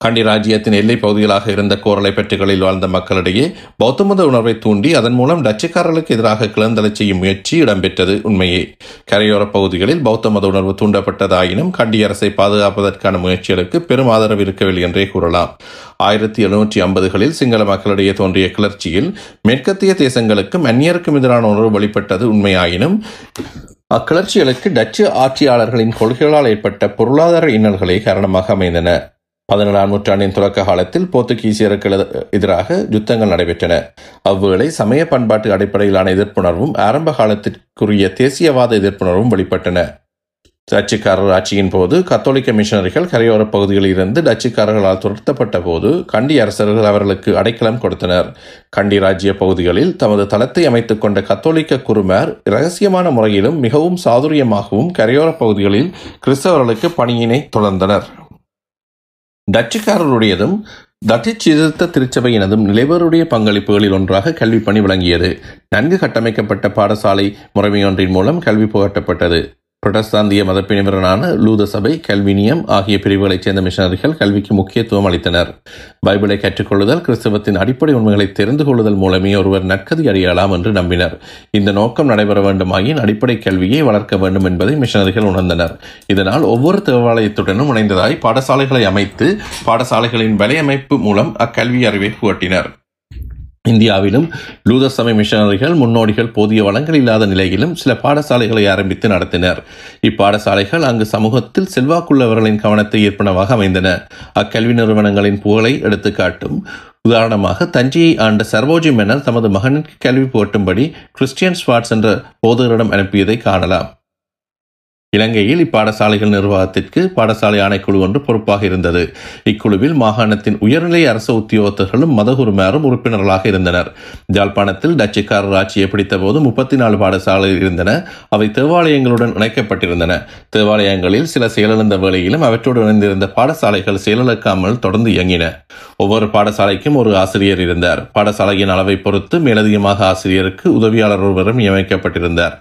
கண்டி ராஜ்யத்தின் எல்லைப் பகுதிகளாக இருந்த கோரளை பெற்றுகளில் வாழ்ந்த மக்களிடையே பௌத்த மத உணர்வை தூண்டி அதன் மூலம் டச்சுக்காரர்களுக்கு எதிராக கிளந்தலை செய்யும் முயற்சி இடம்பெற்றது உண்மையே. கரையோரப் பகுதிகளில் பௌத்த மத உணர்வு தூண்டப்பட்டதாயினும் கண்டி அரசை பாதுகாப்பதற்கான முயற்சிகளுக்கு பெரும் ஆதரவு இருக்கவில்லை என்றே கூறலாம். ஆயிரத்தி எழுநூற்றி ஐம்பதுகளில் சிங்கள மக்களிடையே தோன்றிய கிளர்ச்சியில் மேற்கத்திய தேசங்களுக்கும் அந்நியருக்கும் எதிரான உணர்வு வெளிப்பட்டது உண்மையாயினும் அக்கிளர்ச்சிகளுக்கு டச்சு ஆட்சியாளர்களின் கொள்கைகளால் ஏற்பட்ட பொருளாதார இன்னல்களே காரணமாக அமைந்தன. பதினேழாம் நூற்றாண்டின் தொடக்க காலத்தில் போர்த்துகீசியருக்கு எதிராக யுத்தங்கள் நடைபெற்றன. அவ்வேளை சமய பண்பாட்டு அடிப்படையிலான எதிர்ப்புணர்வும் ஆரம்ப காலத்திற்குரிய தேசியவாத எதிர்ப்புணர்வும் வெளிப்பட்டன. டச்சுக்காரர் ஆட்சியின் போது கத்தோலிக்க மிஷனரிகள் கரையோரப் பகுதிகளில் இருந்து டச்சுக்காரர்களால் துரத்தப்பட்ட போது கண்டி அரசர்கள் அவர்களுக்கு அடைக்கலம் கொடுத்தனர். கண்டி ராஜ்ய பகுதிகளில் தமது தளத்தை அமைத்துக் கொண்ட கத்தோலிக்க குருமார் இரகசியமான முறையிலும் மிகவும் சாதுரியமாகவும் கரையோரப் பகுதிகளில் கிறிஸ்தவர்களுக்கு பணியினை தொடர்ந்தனர். டச்சுக்காரருடையதும் டச்சு சீர்திருத்த திருச்சபையினதும் நிலைவருடைய பங்களிப்புகளில் ஒன்றாக கல்வி பணி விளங்கியது. நன்கு கட்டமைக்கப்பட்ட பாடசாலை முறைமையொன்றின் மூலம் கல்வி புகட்டப்பட்டது. புரட்டஸ்தாந்திய மதப்பிரிவினரான லூத சபை, கல்வினியம் ஆகிய பிரிவுகளைச் சேர்ந்த மிஷனரிகள் கல்விக்கு முக்கியத்துவம் அளித்தனர். பைபிளை கற்றுக்கொள்ளுதல், கிறிஸ்தவத்தின் அடிப்படை உண்மைகளை தெரிந்து கொள்ளுதல் மூலமே ஒருவர் நற்கதி அடையலாம் என்று நம்பினர். இந்த நோக்கம் நடைபெற வேண்டுமாயின் அடிப்படை கல்வியை வளர்க்க வேண்டும் என்பதை மிஷனரிகள் உணர்ந்தனர். இதனால் ஒவ்வொரு தேவாலயத்துடனும் இணைந்ததாய் பாடசாலைகளை அமைத்து பாடசாலைகளின் வலையமைப்பு மூலம் அக்கல்வி அறிவை புகட்டினர். இந்தியாவிலும் லூத சமய மிஷனரிகள் முன்னோடிகள் போதிய வளங்கள் இல்லாத நிலையிலும் சில பாடசாலைகளை ஆரம்பித்து நடத்தினர். இப்பாடசாலைகள் அங்கு சமூகத்தில் செல்வாக்குள்ளவர்களின் கவனத்தை ஈர்ப்பனவாக அமைந்தன. அக்கல்வி நிறுவனங்களின் புகழை எடுத்துக்காட்டும் உதாரணமாக தஞ்சையை ஆண்ட சர்வோஜி மேனன் தமது மகனுக்கு கல்வி புகட்டும்படி கிறிஸ்டியன் ஸ்வாட்ஸ் என்ற போதகரிடம் அனுப்பியதை காணலாம். இலங்கையில் இப்பாடசாலைகள் நிர்வாகத்திற்கு பாடசாலை ஆணைக்குழு ஒன்று பொறுப்பாக இருந்தது. இக்குழுவில் மாகாணத்தின் உயர்நிலை அரசு உத்தியோகத்தர்களும் மதகுருமாரும் உறுப்பினர்களாக இருந்தனர். ஜாழ்ப்பாணத்தில் டச்சுக்காரர் ஆட்சியை பிடித்த போது முப்பத்தி நாலு பாடசாலைகள் இருந்தன. அவை தேவாலயங்களுடன் இணைக்கப்பட்டிருந்தன. தேவாலயங்களில் சில செயலிழந்த வேளையிலும் அவற்றோடு இணைந்திருந்த பாடசாலைகள் செயலிழக்காமல் தொடர்ந்து இயங்கின. ஒவ்வொரு பாடசாலைக்கும் ஒரு ஆசிரியர் இருந்தார். பாடசாலையின் அளவை பொறுத்து மேலதிகமாக ஆசிரியருக்கு உதவியாளர் ஒருவரும் நியமிக்கப்பட்டிருந்தார்.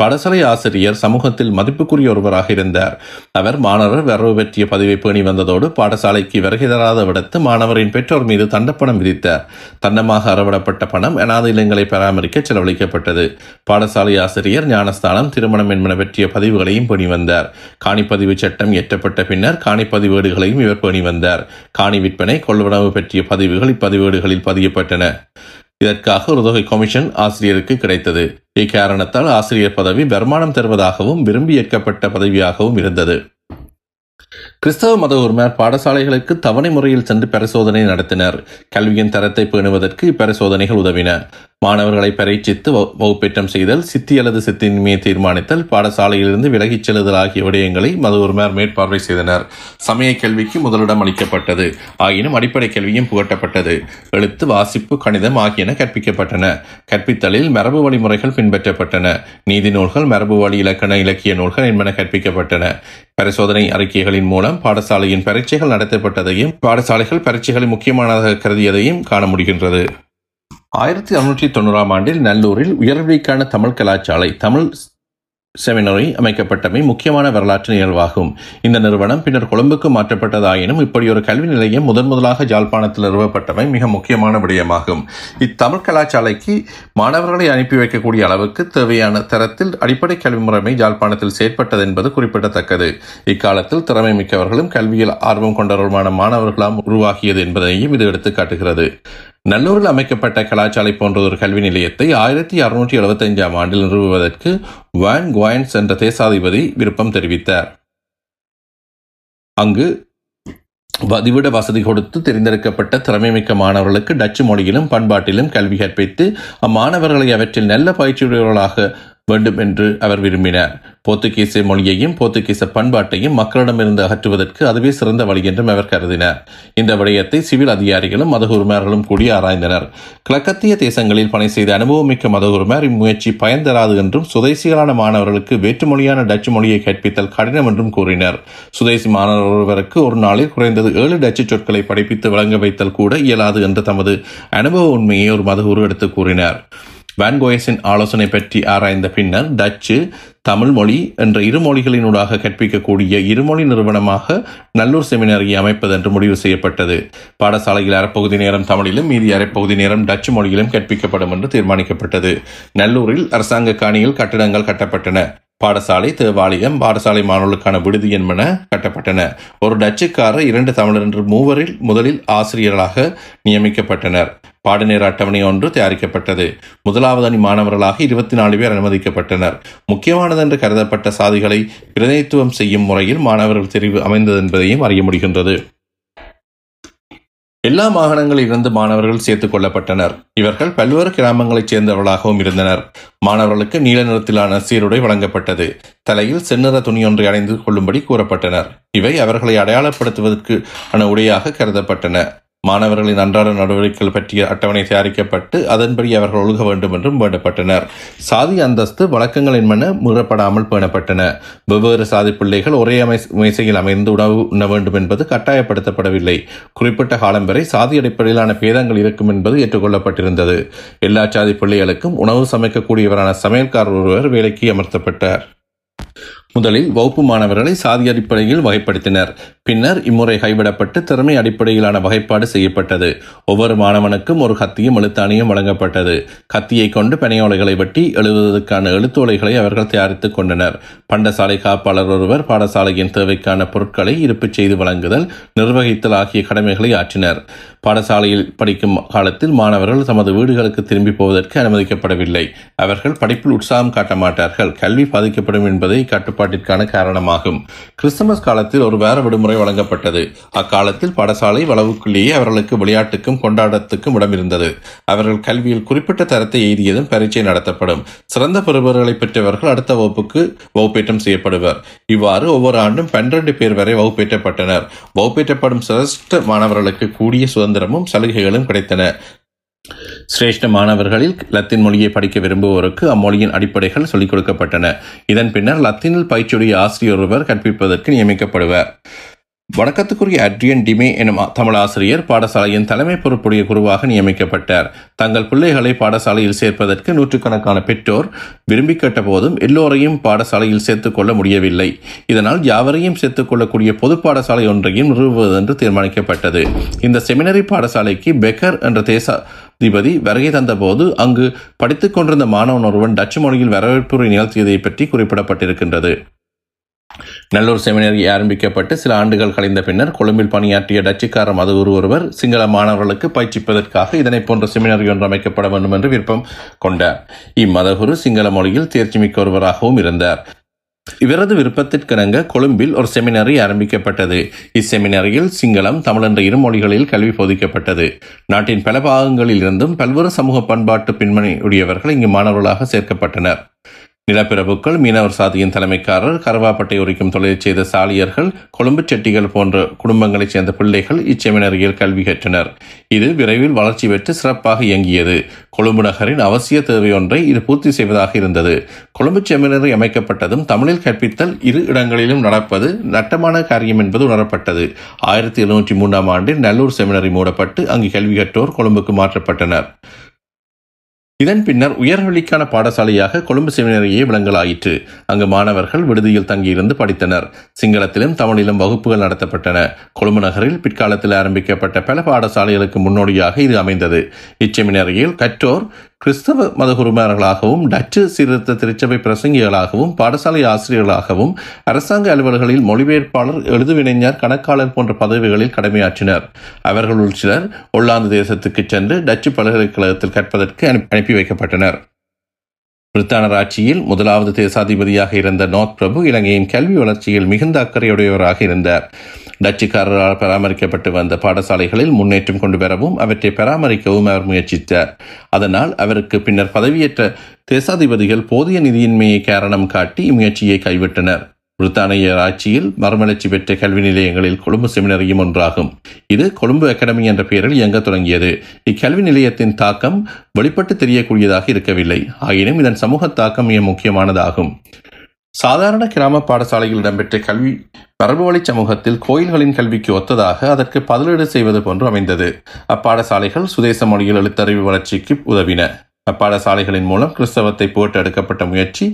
பாடசாலை ஆசிரியர் சமூகத்தில் மதிப்புக்குரிய ஒருவராக இருந்தார். அவர் மாணவர் வரவு பற்றிய பதிவை பேணி வந்ததோடு பாடசாலைக்கு வருகை தராத விடத்து மாணவரின் பெற்றோர் மீது தண்டப்பணம் விதித்தார். தண்டமாக அறவிடப்பட்ட பணம் அனாதை இல்லங்களை பராமரிக்க செலவழிக்கப்பட்டது. பாடசாலை ஆசிரியர் ஞானஸ்தானம், திருமணம் என்பன பற்றிய பதிவுகளையும் பேணி வந்தார். காணிப்பதிவு சட்டம் இயற்றப்பட்ட பின்னர் காணிப்பதிவேடுகளையும் இவர் பேணி வந்தார். காணி விற்பனை, கொள்வனவு பற்றிய பதிவுகள் இப்பதிவேடுகளில் பதியப்பட்டன. இதற்காக ஒரு தொகை கமிஷன் ஆசிரியருக்கு கிடைத்தது. இக்காரணத்தால் ஆசிரியர் பதவி வருமானம் தருவதாகவும் விரும்பி ஏற்கப்பட்ட பதவியாகவும் இருந்தது. கிறிஸ்தவ மத உரிமையார் பாடசாலைகளுக்கு தவணை முறையில் சென்று பரிசோதனை நடத்தினர். கல்வியின் தரத்தை பேணுவதற்கு இப்பரிசோதனைகள் உதவின. மாணவர்களை பரீட்சித்து வகுப்பேற்றம் செய்தல், சித்தி அல்லது சித்தியின்மையை தீர்மானித்தல், பாடசாலையிலிருந்து விலகிச் செல்லுதல் ஆகிய விடயங்களை மத உரிமையார் மேற்பார்வை செய்தனர். சமய கல்விக்கு முதலிடம் அளிக்கப்பட்டது. ஆயினும் அடிப்படை கல்வியும் புகட்டப்பட்டது. எழுத்து, வாசிப்பு, கணிதம் ஆகியன கற்பிக்கப்பட்டன. கற்பித்தலில் மரபு வழிமுறைகள் பின்பற்றப்பட்டன. நீதி நூல்கள், மரபு வழி இலக்கண இலக்கிய நூல்கள் என்பன கற்பிக்கப்பட்டன. பரிசோதனை அறிக்கைகளின் மூலம் பாடசாலையின் பரீட்சைகள் நடத்தப்பட்டதையும் பாடசாலைகள் பரீட்சைகளை முக்கியமானதாக கருதியதையும் காண முடிகின்றது. ஆயிரத்தி அறுநூற்றி தொண்ணூறாம் ஆண்டில் நல்லூரில் உயர்வீக்கான தமிழ் கலாச்சாலை தமிழ் செமினரி அமைக்கப்பட்டமை முக்கியமான வரலாற்று நிகழ்வாகும். இந்த நிறுவனம் பின்னர் கொழும்புக்கு மாற்றப்பட்டதாயினும் இப்படி ஒரு கல்வி நிலையம் முதன் முதலாக யாழ்ப்பாணத்தில் நிறுவப்பட்டமை மிக முக்கியமான விடயமாகும். இத்தமிழ் கலாச்சாலைக்கு மாணவர்களை அனுப்பி வைக்கக்கூடிய அளவுக்கு தேவையான தரத்தில் அடிப்படை கல்வி முறைமை யாழ்ப்பாணத்தில் செயற்பட்டது என்பது குறிப்பிடத்தக்கது. இக்காலத்தில் திறமை மிக்கவர்களும் கல்வியில் ஆர்வம் கொண்டவர்களுமான மாணவர்களாம் உருவாகியது என்பதையும் இது எடுத்து காட்டுகிறது. நல்லூரில் அமைக்கப்பட்ட கலாச்சாலை போன்ற ஒரு கல்வி நிலையத்தை ஆயிரத்தி அறுநூற்றி எழுபத்தி ஐந்தாம் ஆண்டில் நிறுவுவதற்கு வான் குவாயன்ஸ் என்ற தேசாதிபதி விருப்பம் தெரிவித்தார். அங்கு வதிவிட வசதி கொடுத்து தெரிந்தெடுக்கப்பட்ட திறமைமிக்க மாணவர்களுக்கு டச்சு மொழியிலும் பண்பாட்டிலும் கல்வி கற்பித்து அம்மாணவர்களை அவற்றில் நல்ல பயிற்சியுடையவர்களாக வேண்டும் என்று அவர் விரும்பினார். போர்த்துகீச மொழியையும் போர்த்துகீச பண்பாட்டையும் மக்களிடமிருந்து அகற்றுவதற்கு அதுவே சிறந்த வழி என்றும் அவர் கருதினார். இந்த விடயத்தை சிவில் அதிகாரிகளும் மதகுருமார்களும் கூடி ஆராய்ந்தனர். கிழக்கத்திய தேசங்களில் பணி செய்த அனுபவமிக்க மதகுருமார் இம்முயற்சி பயன் தராது என்றும் சுதேசிகளான மாணவர்களுக்கு வேற்றுமொழியான டச்சு மொழியை கற்பித்தல் கடினம் என்றும் கூறினர். சுதேசி மாணவர் ஒருவருக்கு ஒரு நாளில் குறைந்தது ஏழு டச்சு சொற்களை படிப்பித்து வழங்க வைத்தல் கூட இயலாது என்று தமது அனுபவ உண்மையை ஒரு மதகுரு எடுத்து கூறினார். வான் கோயஸின் ஆலோசனை பற்றி ஆராய்ந்த பின்னர் டச்சு தமிழ் மொழி என்ற இரு மொழிகளினூடாக கற்பிக்கக்கூடிய இருமொழி நிறுவனமாக நல்லூர் செமினாரியை அமைப்பது என்று முடிவு செய்யப்பட்டது. பாடசாலையில் அரைப்பகுதி நேரம் தமிழிலும் மீதி அரைப்பகுதி நேரம் டச்சு மொழியிலும் கற்பிக்கப்படும் என்று தீர்மானிக்கப்பட்டது. நல்லூரில் அரசாங்க காணியில் கட்டிடங்கள் கட்டப்பட்டன. பாடசாலை, தேவாலயம், பாடசாலை மாணவர்களுக்கான விடுதி என்பன கட்டப்பட்டன. ஒரு டச்சுக்காரர், இரண்டு தமிழர் என்று மூவரில் முதலில் ஆசிரியர்களாக நியமிக்கப்பட்டனர். பாடநேர அட்டவணை ஒன்று தயாரிக்கப்பட்டது. முதலாவது அணி மாணவர்களாக இருபத்தி நாலு பேர் அனுமதிக்கப்பட்டனர். முக்கியமானதென்று கருதப்பட்ட சாதிகளை பிரதிநிதித்துவம் செய்யும் முறையில் மாணவர்கள் தெரிவு அமைந்தது என்பதையும் அறிய முடிகின்றது. எல்லா மாகாணங்களில் இருந்து மாணவர்கள் சேர்த்துக் கொள்ளப்பட்டனர். இவர்கள் பல்வேறு கிராமங்களைச் சேர்ந்தவர்களாகவும் இருந்தனர். மாணவர்களுக்கு நீல நிறத்திலான சீருடை வழங்கப்பட்டது. தலையில் செந்நிற துணியொன்றை அணிந்து கொள்ளும்படி கூறப்பட்டனர். இவை அவர்களை அடையாளப்படுத்துவதற்கு ஆன உடையாக கருதப்பட்டன. மாணவர்களின் அன்றாட நடவடிக்கைகள் பற்றிய அட்டவணை தயாரிக்கப்பட்டு அதன்படி அவர்கள் ஒழுக வேண்டும் என்றும் வேண்டப்பட்டனர். சாதி அந்தஸ்து வழக்கங்கள் என்பன மீறப்படாமல் பேணப்பட்டன. வெவ்வேறு சாதி பிள்ளைகள் ஒரே அமை மேசையில் அமைந்து உணவு உண்ண வேண்டும் என்பது கட்டாயப்படுத்தப்படவில்லை. குறிப்பிட்ட காலம் வரை சாதி அடிப்படையிலான பேதங்கள் இருக்கும் என்பது ஏற்றுக்கொள்ளப்பட்டிருந்தது. எல்லா சாதி பிள்ளைகளுக்கும் உணவு சமைக்கக்கூடியவரான சமையல்காரர் ஒருவர் வேலைக்கு அமர்த்தப்பட்டார். முதலில் வகுப்பு மாணவர்களை சாதி அடிப்படையில் வகைப்படுத்தினர். பின்னர் இம்முறை கைவிடப்பட்டு திறமை அடிப்படையிலான வகைப்பாடு செய்யப்பட்டது. ஒவ்வொரு மாணவனுக்கும் ஒரு கத்தியும் எழுத்தாணியும் வழங்கப்பட்டது. கத்தியை கொண்டு பனையோலைகளை வெட்டி எழுதுவதற்கான எழுத்தோலைகளை அவர்கள் தயாரித்துக் கொண்டனர். பண்டசாலை காப்பாளர் ஒருவர் பாடசாலையின் தேவைக்கான பொருட்களை இருப்பு செய்து வழங்குதல், நிர்வகித்தல் ஆகிய கடமைகளை ஆற்றினர். பாடசாலையில் படிக்கும் காலத்தில் மாணவர்கள் தமது வீடுகளுக்கு திரும்பி போவதற்கு அனுமதிக்கப்படவில்லை. அவர்கள் படிப்பில் உற்சாகம் காட்ட மாட்டார்கள். கல்வி பாதிக்கப்படும் என்பதை கட்டுப்பாடு காரணமாகும். கிறிஸ்துமஸ் காலத்தில் ஒரு வார விடுமுறை வழங்கப்பட்டது. அக்காலத்தில் பாடசாலை வளவுக்குள்ளேயே அவர்களுக்கு விளையாட்டுக்கும் கொண்டாட்டத்துக்கும் இடம் இருந்தது. அவர்கள் கல்வியில் குறிப்பிட்ட தரத்தை எய்தியதும் பரீட்சை நடத்தப்படும். சிறந்த பெறுபவர்களை பெற்றவர்கள் அடுத்த வகுப்புக்கு வகுப்பேற்றம் செய்யப்படுவர். இவ்வாறு ஒவ்வொரு ஆண்டும் பன்னிரண்டு பேர் வரை வகுப்பேற்றப்பட்டனர். வகுப்பேற்றப்படும் சிரேஷ்ட மாணவர்களுக்கு கூடிய சுதந்திரமும் சலுகைகளும் கிடைத்தன. சிரேஷ்ட மாணவர்களில் லத்தீன் மொழியை படிக்க விரும்புவோருக்கு அம்மொழியின் அடிப்படைகள் சொல்லிக் கொடுக்கப்பட்டன. இதன் பின்னர் லத்தீனில் பயிற்சியுடைய ஆசிரியர் ஒருவர் கற்பிப்பதற்கு நியமிக்கப்படுவார். வணக்கத்துக்குரிய அட்ரியன் டிமே எனும் தமிழ் ஆசிரியர் பாடசாலையின் தலைமை பொறுப்புடைய குருவாக நியமிக்கப்பட்டார். தங்கள் பிள்ளைகளை பாடசாலையில் சேர்ப்பதற்கு நூற்றுக்கணக்கான பெற்றோர் விரும்பி கேட்ட போதும் எல்லோரையும் பாடசாலையில் சேர்த்துக்கொள்ள முடியவில்லை. இதனால் யாவரையும் சேர்த்துக்கொள்ளக்கூடிய பொது பாடசாலை ஒன்றையும் நிறுவுவதென்று தீர்மானிக்கப்பட்டது. இந்த செமினரி பாடசாலைக்கு பெக்கர் என்ற தேச அதிபதி வருகை தந்தபோது அங்கு படித்துக் கொண்டிருந்த மாணவன் ஒருவன் டச்சு மொழியில் வரவேற்புரை நிகழ்த்தியதை பற்றி குறிப்பிடப்பட்டிருக்கின்றது. நல்லூர் செமினரி ஆரம்பிக்கப்பட்டு சில ஆண்டுகள் கழிந்த பின்னர் கொழும்பில் பணியாற்றிய டச்சுக்கார மது குரு ஒருவர் சிங்கள மாணவர்களுக்கு பயிற்சிப்பதற்காக இதனை போன்ற செமினரி ஒன்று அமைக்கப்பட வேண்டும் என்று விருப்பம் கொண்டார். இம்மதகுரு சிங்கள மொழியில் தேர்ச்சி மிக்க ஒருவராகவும் இருந்தார். இவரது விருப்பத்திற்கிணங்க கொழும்பில் ஒரு செமினரி ஆரம்பிக்கப்பட்டது. இச்செமினரியில் சிங்களம், தமிழ் என்ற இரு மொழிகளில் கல்வி போதிக்கப்பட்டது. நாட்டின் பல பாகங்களில் இருந்தும் பல்வேறு சமூக பண்பாட்டு பின்னணியுடையவர்கள் இங்கு மாணவர்களாக சேர்க்கப்பட்டனர். நிலப்பிரபுக்கள், மீனவர் சாதியின் தலைமைக்காரர், கருவாப்பட்டை உரிக்கும் தொழிலை செய்த சாலியர்கள், கொழும்பு செட்டிகள் போன்ற குடும்பங்களைச் சேர்ந்த பிள்ளைகள் இச்செமினரியில் கல்வி கற்றனர். இது விரைவில் வளர்ச்சி பெற்று சிறப்பாக இயங்கியது. கொழும்பு நகரின் அவசிய தேவை ஒன்றை இது பூர்த்தி செய்வதாக இருந்தது. கொழும்பு செமினரி அமைக்கப்பட்டதும் தமிழில் கற்பித்தல் இரு இடங்களிலும் நடப்பது நட்டமான காரியம் என்பது உணரப்பட்டது. ஆயிரத்தி எழுநூற்றி மூன்றாம் ஆண்டில் நல்லூர் செமினரி மூடப்பட்டு அங்கு கல்வி கற்றோர் கொழும்புக்கு மாற்றப்பட்டனர். இதன் பின்னர் உயர்கல்விக்கான பாடசாலையாக கொழும்பு செமினரியே விளங்கலாயிற்று. அங்கு மாணவர்கள் விடுதியில் தங்கியிருந்து படித்தனர். சிங்களத்திலும் தமிழிலும் வகுப்புகள் நடத்தப்பட்டன. கொழும்பு நகரில் பிற்காலத்தில் ஆரம்பிக்கப்பட்ட பல பாடசாலைகளுக்கு முன்னோடியாக இது அமைந்தது. இச்செமினரியில் கற்றோர் கிறிஸ்தவ மதகுருமார்களாகவும், டச்சு சீர்திருத்த திருச்சபை பிரசங்கிகளாகவும், பாடசாலை ஆசிரியர்களாகவும், அரசாங்க அலுவல்களில் மொழிபெயர்ப்பாளர், எழுதுவினைஞர், கணக்காளர் போன்ற பதவிகளில் கடமையாற்றினர். அவர்களுள் சிலர் ஒல்லாந்து தேசத்துக்கு சென்று டச்சு பல்கலைக்கழகத்தில் கற்பதற்கு அனுப்பி வைக்கப்பட்டனர். பிரித்தானர் ஆட்சியில் முதலாவது தேசாதிபதியாக இருந்த நாத் பிரபு இலங்கையின் கல்வி வளர்ச்சியில் மிகுந்த அக்கறையுடையவராக இருந்தார். டச்சுக்காரரால் பராமரிக்கப்பட்டு வந்த பாடசாலைகளில் முன்னேற்றம் கொண்டு பெறவும் அவற்றை பராமரிக்கவும் அவர் முயற்சித்தார். அதனால் அவருக்கு பின்னர் பதவியேற்ற தேசாதிபதிகள் போதிய நிதியின்மையை காரணம் காட்டி இம்முயற்சியை கைவிட்டனர். பிரித்தானிய ஆட்சியில் மறுமலர்ச்சி பெற்ற கல்வி நிலையங்களில் கொழும்பு செமினரியும் ஒன்றாகும். இது கொழும்பு அகாடமி என்ற பெயரில் இயங்க தொடங்கியது. இக்கல்வி நிலையத்தின் தாக்கம் வெளிப்பட்டு தெரியக்கூடியதாக இருக்கவில்லை. ஆயினும் இதன் சமூக தாக்கம் மிக முக்கியமானதாகும். சாதாரண கிராம பாடசாலையில் இடம்பெற்ற கல்வி மரபுவழி சமூகத்தில் கோயில்களின் கல்விக்கு ஒத்ததாக அதற்கு பதிலீடு செய்வது போன்று அமைந்தது. அப்பாடசாலைகள் சுதேச மொழியில் எழுத்தறிவு வளர்ச்சிக்கு உதவின. அப்பாடசாலைகளின் மூலம் கிறிஸ்தவத்தை போட்டு எடுக்கப்பட்ட முயற்சி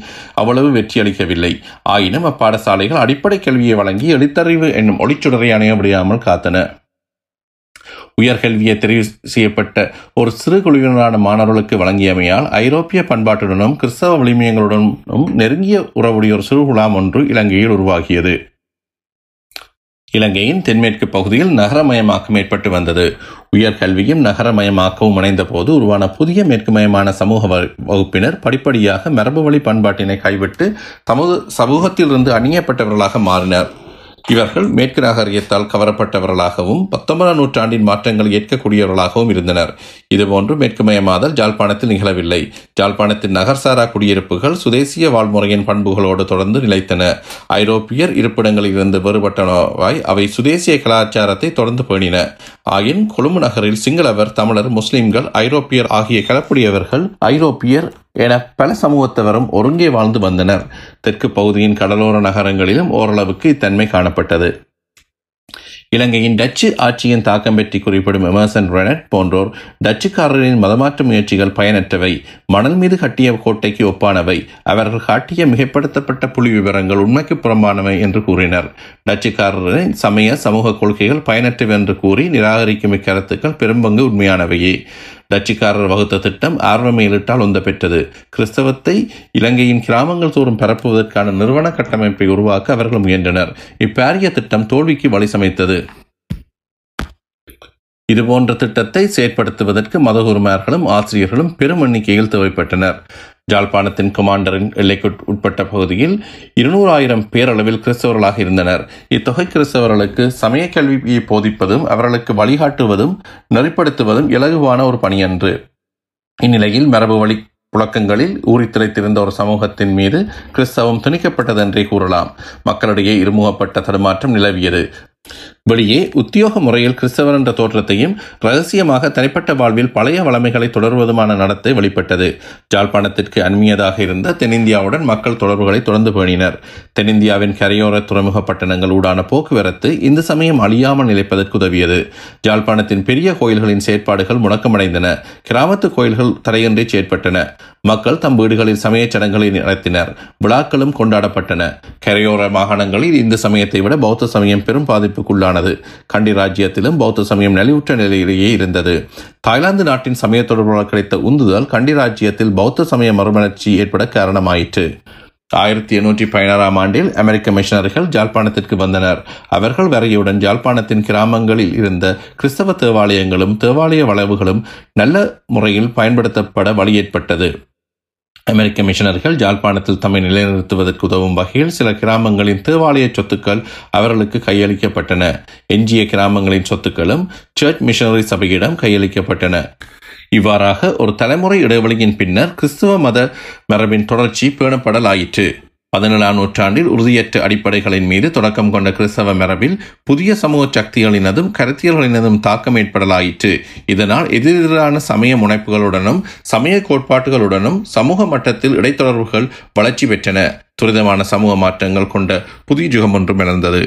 அவ்வளவு வெற்றியளிக்கவில்லை. ஆயினும் அப்பாடசாலைகள் அடிப்படை கல்வியை வழங்கி எழுத்தறிவு என்னும் ஒளிச்சுடரை அணையவிடாமல் காத்தன. உயர்கல்வியை தெரிவு செய்யப்பட்ட ஒரு சிறு குழுவினரான மாணவர்களுக்கு வழங்கியமையால் ஐரோப்பிய பண்பாட்டுடனும் கிறிஸ்தவ வலிமையங்களுடனும் நெருங்கிய உறவுடைய ஒரு சிறு குழாம் ஒன்று இலங்கையில் உருவாகியது. இலங்கையின் தென்மேற்கு பகுதியில் நகரமயமாக்கம் ஏற்பட்டு வந்தது. உயர்கல்வியும் நகரமயமாக்கவும் இணைந்த போது உருவான புதிய மேற்குமயமான சமூக வகுப்பினர் படிப்படியாக மரபுவழி பண்பாட்டினை கைவிட்டு தமது சமூகத்திலிருந்து அணியப்பட்டவர்களாக மாறினர். இவர்கள் மேற்கு நாகரிகத்தால் கவரப்பட்டவர்களாகவும் பத்தொன்பதாம் நூற்றாண்டின் மாற்றங்களை ஏற்கக்கூடியவர்களாகவும் இருந்தனர். இதுபோன்று மேற்குமயமாதல் ஜாழ்ப்பாணத்தில் நிகழவில்லை. ஜாழ்ப்பாணத்தின் நகர்சாரா குடியிருப்புகள் சுதேசிய வாழ்முறையின் பண்புகளோடு தொடர்ந்து நிலைத்தன. ஐரோப்பியர் இருப்பிடங்களில் இருந்து வேறுபட்டனவாய் அவை சுதேசிய கலாச்சாரத்தை தொடர்ந்து பேணின. ஆயின் கொழும்பு நகரில் சிங்களவர், தமிழர், முஸ்லிம்கள், ஐரோப்பியர் ஆகிய கலப்புடையவர்கள், ஐரோப்பியர் என பல சமூகத்தவரும் ஒருங்கே வாழ்ந்து வந்தனர். தெற்கு பகுதியின் கடலோர நகரங்களிலும் ஓரளவுக்கு இத்தன்மை காணப்பட்டது. இலங்கையின் டச்சு ஆட்சியின் தாக்கம் பற்றி குறிப்பிடும் எமர்சன் ரெனட் போன்றோர் டச்சுக்காரரின் மதமாற்ற முயற்சிகள் பயனற்றவை, மணல் மீது கட்டிய கோட்டைக்கு ஒப்பானவை, அவர்கள் காட்டிய மிகப்படுத்தப்பட்ட புள்ளி விவரங்கள் உண்மைக்கு புறம்பானவை என்று கூறினர். டச்சுக்காரரின் சமய சமூக கொள்கைகள் பயனற்றவை என்று கூறி நிராகரிக்கும் இக்கருத்துக்கள் பெரும்பங்கு உண்மையானவையே. டச்சுக்காரர் வகுத்த திட்டம் ஆர்வமேலிட்டால் உந்த பெற்றது. கிறிஸ்தவத்தை இலங்கையின் கிராமங்கள் தோறும் பரப்புவதற்கான நிறுவன கட்டமைப்பை உருவாக்க அவர்கள் முயன்றனர். இப்பாரிய திட்டம் தோல்விக்கு வழி சமைத்தது. இதுபோன்ற திட்டத்தை செயற்படுத்துவதற்கு மதகுருமார்களும் ஆசிரியர்களும் பெரும் எண்ணிக்கையில் தேவைப்பட்டனர். ஜாழ்ப்பாணத்தின் கமாண்டரின் எல்லைக்கு உட்பட்ட பகுதியில் இருநூறு ஆயிரம் பேரளவில் கிறிஸ்தவர்களாக இருந்தனர். இத்தொகை கிறிஸ்தவர்களுக்கு சமய கல்வியை போதிப்பதும் அவர்களுக்கு வழிகாட்டுவதும் நெறிப்படுத்துவதும் இலகுவான ஒரு பணியன்று. இந்நிலையில் மரபு வழி புழக்கங்களில் ஊறித்திரைத்திருந்த ஒரு சமூகத்தின் மீது கிறிஸ்தவம் திணிக்கப்பட்டதென்றே கூறலாம். மக்களிடையே இருமுகப்பட்ட தடுமாற்றம் நிலவியது. வெளியே உத்தியோக முறையில் கிறிஸ்தவர் என்ற தோற்றத்தையும் இரகசியமாக தனிப்பட்ட வாழ்வில் பழைய வளமைகளை தொடர்வதுமான நடத்தை வெளிப்பட்டது. ஜாழ்ப்பாணத்திற்கு அண்மையதாக இருந்த தென்னிந்தியாவுடன் மக்கள் தொடர்புகளை தொடர்ந்து பேணினர். தென்னிந்தியாவின் கரையோர துறைமுக பட்டணங்கள் ஊடான போக்குவரத்து இந்து சமயம் அழியாமல் நிலைப்பதற்கு உதவியது. ஜாழ்ப்பாணத்தின் பெரிய கோயில்களின் செயற்பாடுகள் முடக்கமடைந்தன. கிராமத்து கோயில்கள் தடையின்றி செயற்பட்டன. மக்கள் தம் வீடுகளில் சமய சடங்குகளை நடத்தினர். விழாக்களும் கொண்டாடப்பட்டன. கரையோர மாகாணங்களில் இந்து சமயத்தை விட பௌத்த சமயம் பெரும் பாதிப்புக்குள்ளான கண்டி ராஜ்யத்திலும் பௌத்த சமயம் நலிவுற்ற நிலையிலேயே இருந்தது. தாய்லாந்து நாட்டின் சமய தொடர்பாளர் கிடைத்த உந்துதல் கண்டி ராஜ்யத்தில் பௌத்த சமய மறுமலர்ச்சி ஏற்பட காரணமாயிற்று. ஆயிரத்தி எண்ணூற்றி பதினாறாம் ஆண்டில் அமெரிக்க மிஷனரிகள் ஜாழ்ப்பாணத்திற்கு வந்தனர். அவர்கள் வரையுடன் ஜாழ்ப்பாணத்தின் கிராமங்களில் இருந்த கிறிஸ்தவ தேவாலயங்களும் தேவாலய வளவுகளும் நல்ல முறையில் பயன்படுத்தப்பட வழி ஏற்பட்டது. அமெரிக்க மிஷனர்கள் ஜாழ்ப்பாணத்தில் தம்மை நிலைநிறுத்துவதற்கு உதவும் வகையில் சில கிராமங்களின் தேவாலய சொத்துக்கள் அவர்களுக்கு கையளிக்கப்பட்டன. எஞ்சிய கிராமங்களின் சொத்துக்களும் சர்ச் மிஷனரி சபையிடம் கையளிக்கப்பட்டன. இவ்வாறாக ஒரு தலைமுறை இடைவெளியின் பின்னர் கிறிஸ்துவ மத மரபின் தொடர்ச்சி பேணப்படலாயிற்று. பதினேழாம் நூற்றாண்டில் உறுதியற்ற அடிப்படைகளின் மீது தொடக்கம் கொண்ட கிறிஸ்தவ மரபில் புதிய சமூக சக்திகளினதும் கருத்தியல்களினதும் தாக்கம் ஏற்படலாயிற்று. இதனால் எதிரெதிரான சமய முனைப்புகளுடனும் சமய கோட்பாட்டுகளுடனும் சமூக மட்டத்தில் இடைத்தொடர்புகள் வளர்ச்சி பெற்றன. துரிதமான சமூக மாற்றங்கள் கொண்ட புதிய யுகம் ஒன்று மலர்ந்தது.